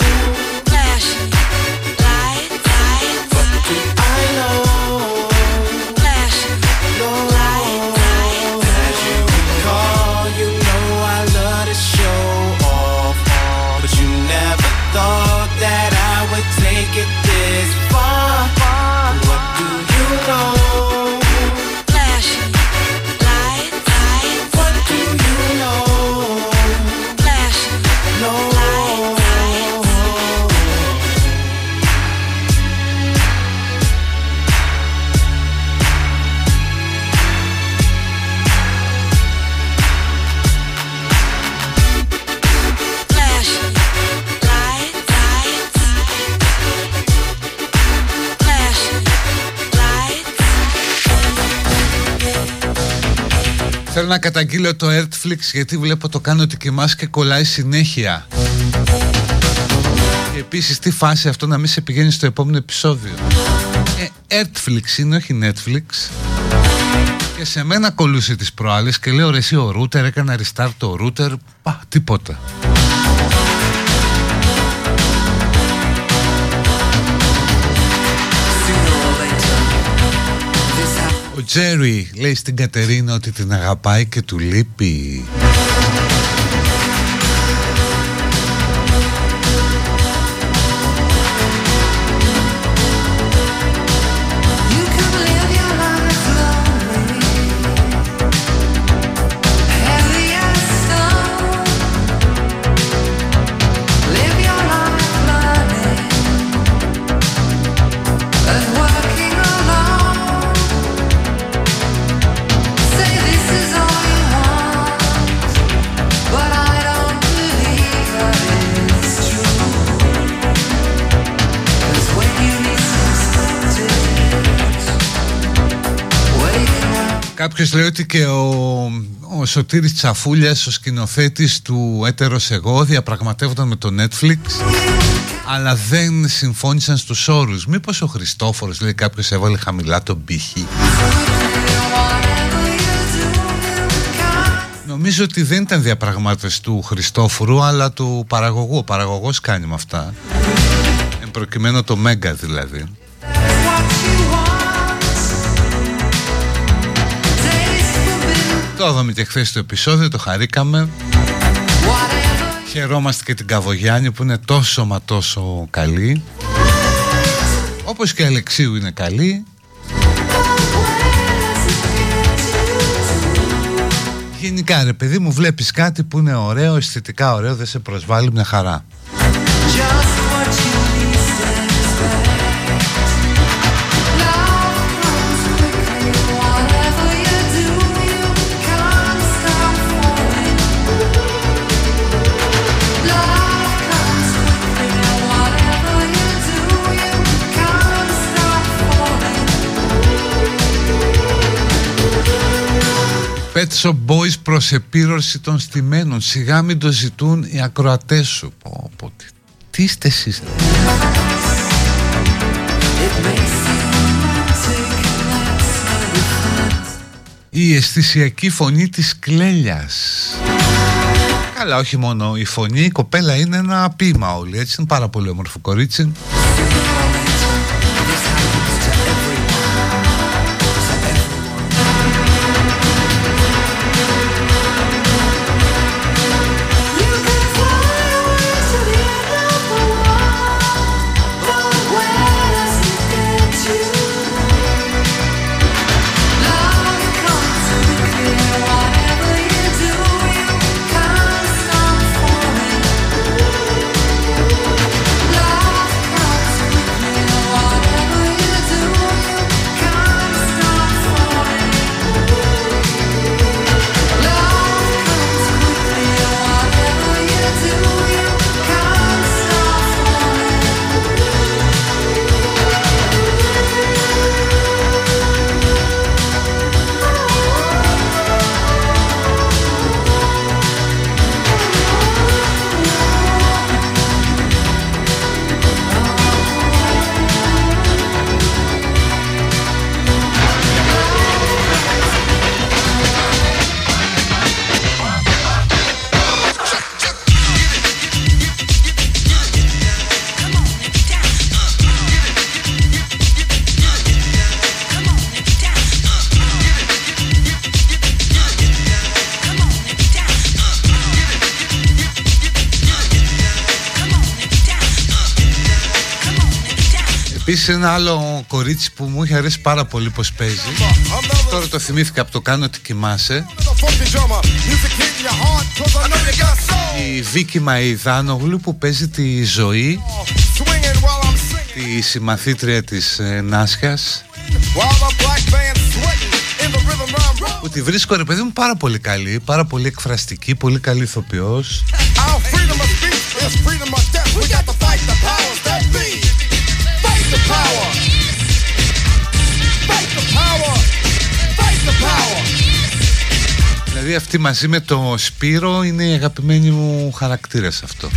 Flashing lights. What do I know? Flashing lights. As you recall, you know I love to show off, but you never thought that I would take it this far. What do you know? Flashing lights. What do you know? Flashing lights. Θέλω να καταγγείλω το AirTflix, γιατί βλέπω το κάνω ότι κοιμάσαι και κολλάει συνέχεια. Και επίσης τι φάση αυτό να μην σε πηγαίνει στο επόμενο επεισόδιο. AirTflix είναι, όχι Netflix. Και σε μένα κολλούσε τις προάλλες και λέω ρε εσύ ο router, έκανα restart το router, τίποτα. Ο Τζέρι λέει στην Κατερίνα ότι την αγαπάει και του λείπει. κάποιος λέει ότι και ο Σωτήρης Τσαφούλιας, ο σκηνοθέτης του Έτερος Εγώ, διαπραγματεύονταν με το Netflix, αλλά δεν συμφώνησαν στους όρους. Μήπως ο Χριστόφορος, λέει κάποιος, έβαλε χαμηλά τον πύχη. Νομίζω ότι δεν ήταν διαπραγμάτευση του Χριστόφορου, αλλά του παραγωγού. Ο παραγωγός κάνει με αυτά. Προκειμένου το Μέγα δηλαδή. Το είδαμε και χθες το επεισόδιο, το χαρήκαμε. Χαιρόμαστε και την Καβογιάννη που είναι τόσο μα τόσο καλή. Όπως και η Αλεξίου είναι καλή. Γενικά ρε παιδί μου, βλέπεις κάτι που είναι ωραίο, αισθητικά ωραίο, δεν σε προσβάλλει, μια χαρά. Pet Shop Boys προς επίρροση των στημένων. Σιγά μην το ζητούν οι ακροατές σου. Τι είστε εσείς. Η αισθησιακή φωνή της Κλέλιας. Καλά, όχι μόνο η φωνή, η κοπέλα είναι ένα ποίημα όλοι, έτσι, είναι πάρα πολύ όμορφο κορίτσι. Είσαι ένα άλλο κορίτσι που μου είχε αρέσει πάρα πολύ πως παίζει. Τώρα το θυμήθηκα από το κάνω ότι κοιμάσαι. Η Βίκη Μαϊδάνογλου που παίζει τη Ζωή, τη συμμαθήτρια της Νάσχιας, που τη βρίσκω ρε παιδί μου πάρα πολύ καλή, πάρα πολύ εκφραστική, πολύ καλή ηθοποιός. Δηλαδή αυτή μαζί με το Σπύρο είναι οι αγαπημένοι μου χαρακτήρες αυτό.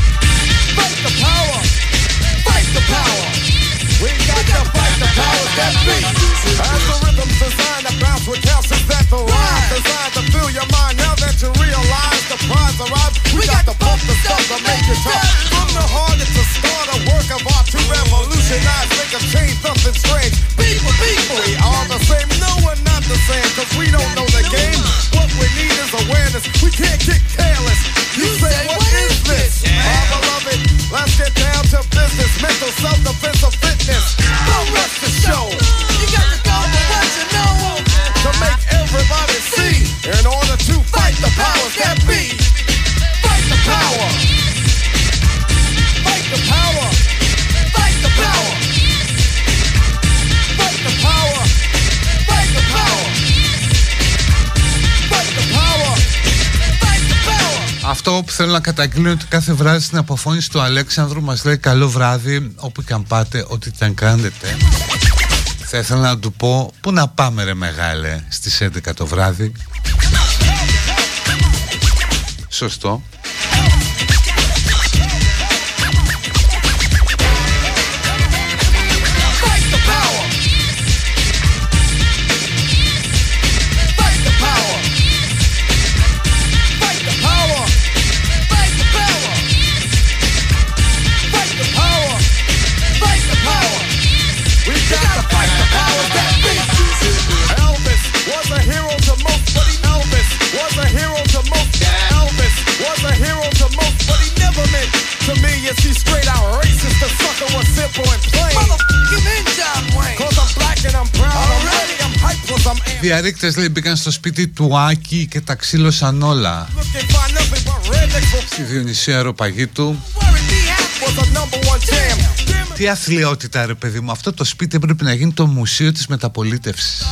Αυτό που θέλω να καταγγείλω ότι κάθε βράδυ στην αποφώνηση του Αλέξανδρου μας λέει καλό βράδυ, όπου και αν πάτε, ό,τι και αν κάνετε. θα ήθελα να του πω πού να πάμε ρε μεγάλε στις 11 το βράδυ. Σωστό. Διαρρήκτες λέει μπήκαν στο σπίτι του Άκη και τα ξύλωσαν όλα. Στη Διονυσία αεροπαγή του. Τι αθλειότητα ρε παιδί μου. Αυτό το σπίτι έπρεπε να γίνει το μουσείο της μεταπολίτευσης.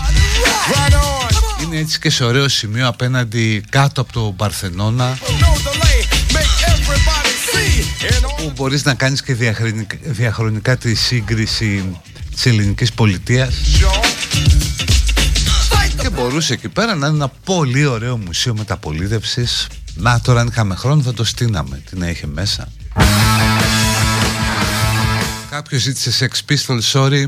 Είναι έτσι και σε ωραίο σημείο απέναντι κάτω από το Παρθενώνα, που μπορείς να κάνεις και διαχρονικά τη σύγκριση της ελληνικής πολιτείας. Και μπορούσε εκεί πέρα να είναι ένα πολύ ωραίο μουσείο μεταπολίτευσης. Να τώρα αν είχαμε χρόνο θα το στείναμε. Τι να είχε μέσα. Κάποιος ζήτησε Sex Pistol, sorry.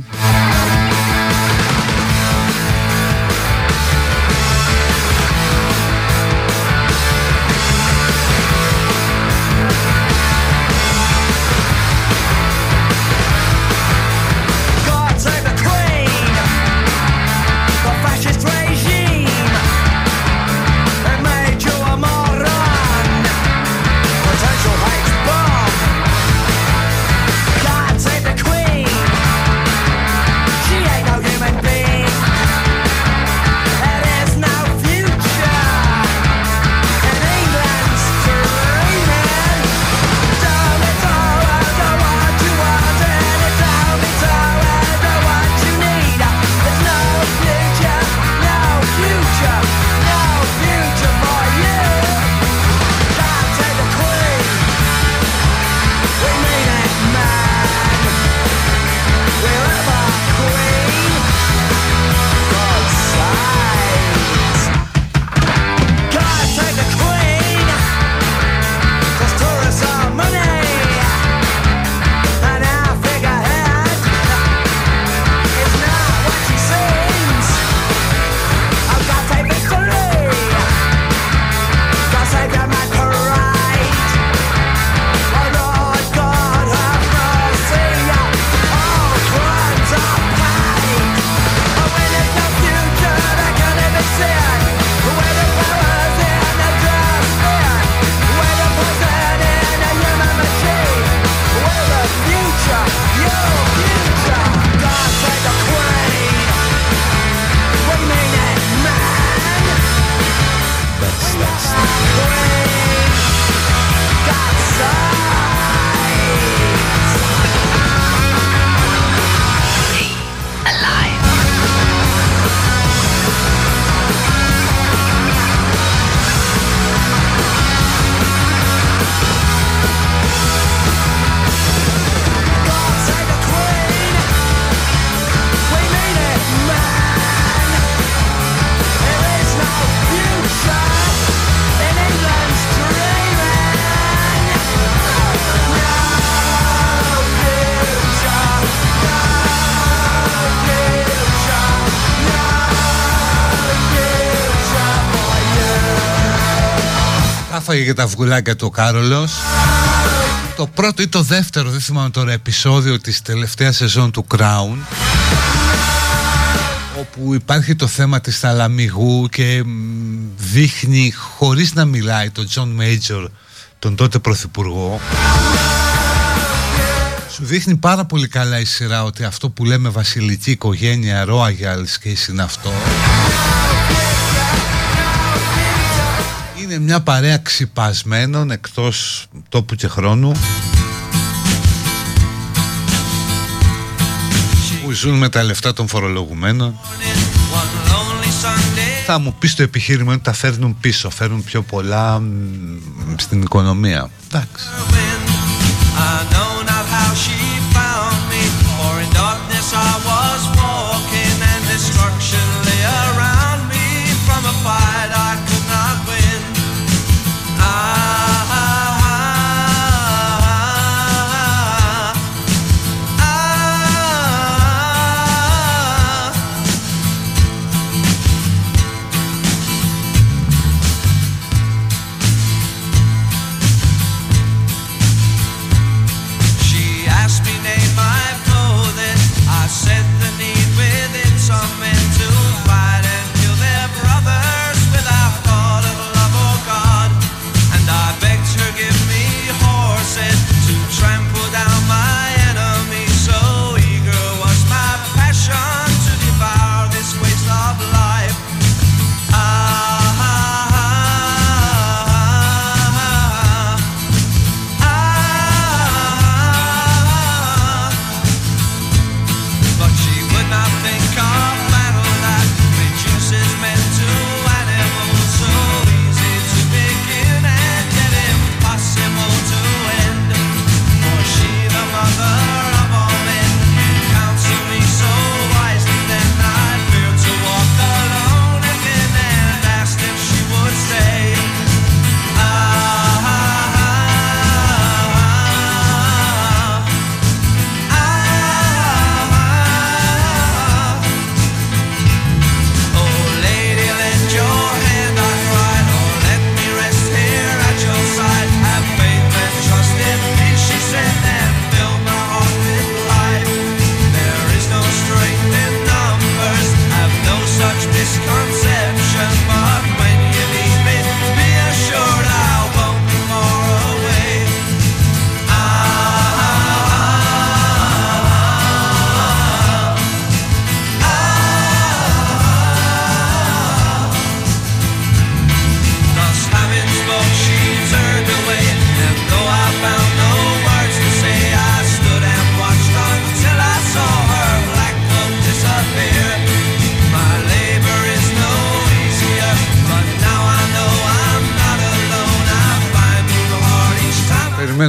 Για τα βγουλάκια του ο Κάρολος. Το πρώτο ή το δεύτερο, δεν θυμάμαι τώρα, επεισόδιο της τελευταίας σεζόν του Κράουν, όπου υπάρχει το θέμα της θαλαμιγού και δείχνει χωρίς να μιλάει τον Τζον Μέιτζορ, τον τότε πρωθυπουργό. Σου δείχνει πάρα πολύ καλά η σειρά ότι αυτό που λέμε βασιλική οικογένεια, royal case είναι αυτό. Είναι μια παρέα ξυπασμένων εκτός τόπου και χρόνου που ζουν με τα λεφτά των φορολογουμένων. Θα μου πεις το επιχείρημα ότι τα φέρνουν πίσω, φέρνουν πιο πολλά στην οικονομία. Εντάξει.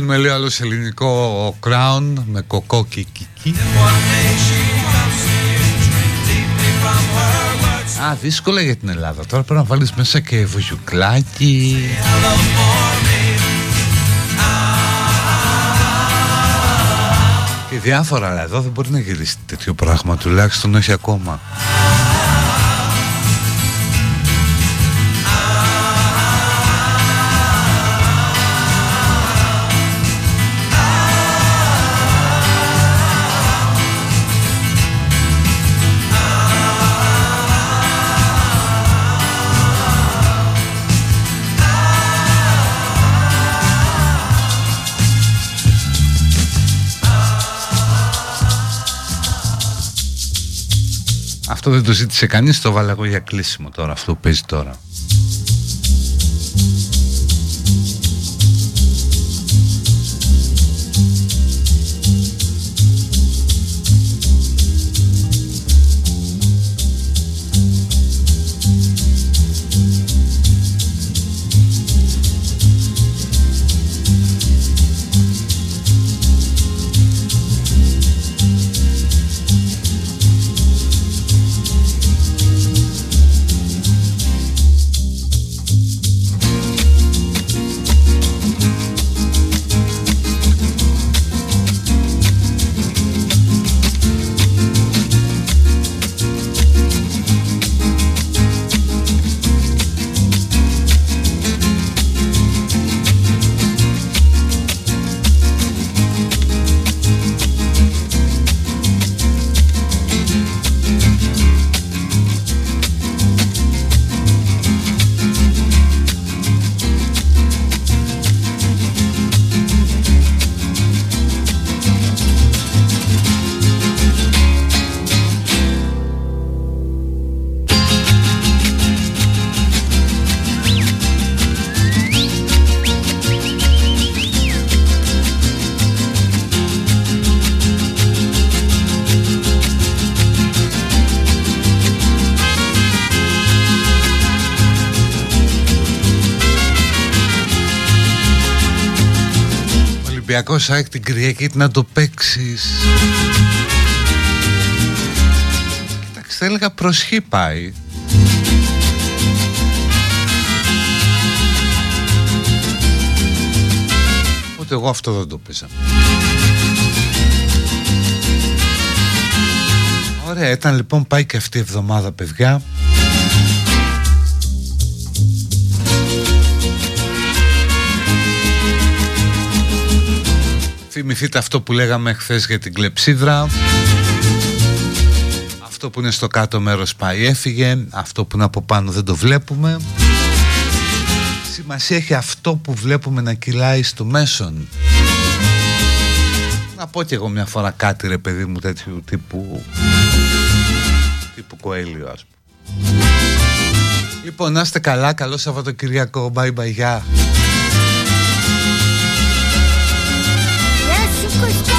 περιμένουμε λίγο άλλο ελληνικό Κράουν με κοκό και κική. Α, δύσκολα για την Ελλάδα. Τώρα πρέπει να βάλεις μέσα και βουζουκλάκι. Και διάφορα, αλλά εδώ δεν μπορεί να γυρίσει τέτοιο πράγμα, τουλάχιστον όχι ακόμα. Αυτό δεν το ζήτησε κανείς, το βάλα εγώ για κλείσιμο τώρα, αυτό που παίζει τώρα. Την Κυριακή να το παίξεις. Κοιτάξτε, έλεγα προσχή πάει. Οπότε εγώ αυτό δεν το πήσα. Ωραία, ήταν λοιπόν, πάει και αυτή η εβδομάδα, παιδιά. Θυμηθείτε αυτό που λέγαμε χθες για την κλεψίδρα. Αυτό που είναι στο κάτω μέρος πάει έφυγε. Αυτό που είναι από πάνω δεν το βλέπουμε. Σημασία έχει αυτό που βλέπουμε να κυλάει στο μέσον. Να πω και εγώ μια φορά κάτι, ρε παιδί μου, τέτοιου τύπου Κοέλιο, ας πούμε. Λοιπόν, να είστε καλά, καλό Σαββατοκυριακό. Bye bye, γεια. Let's go.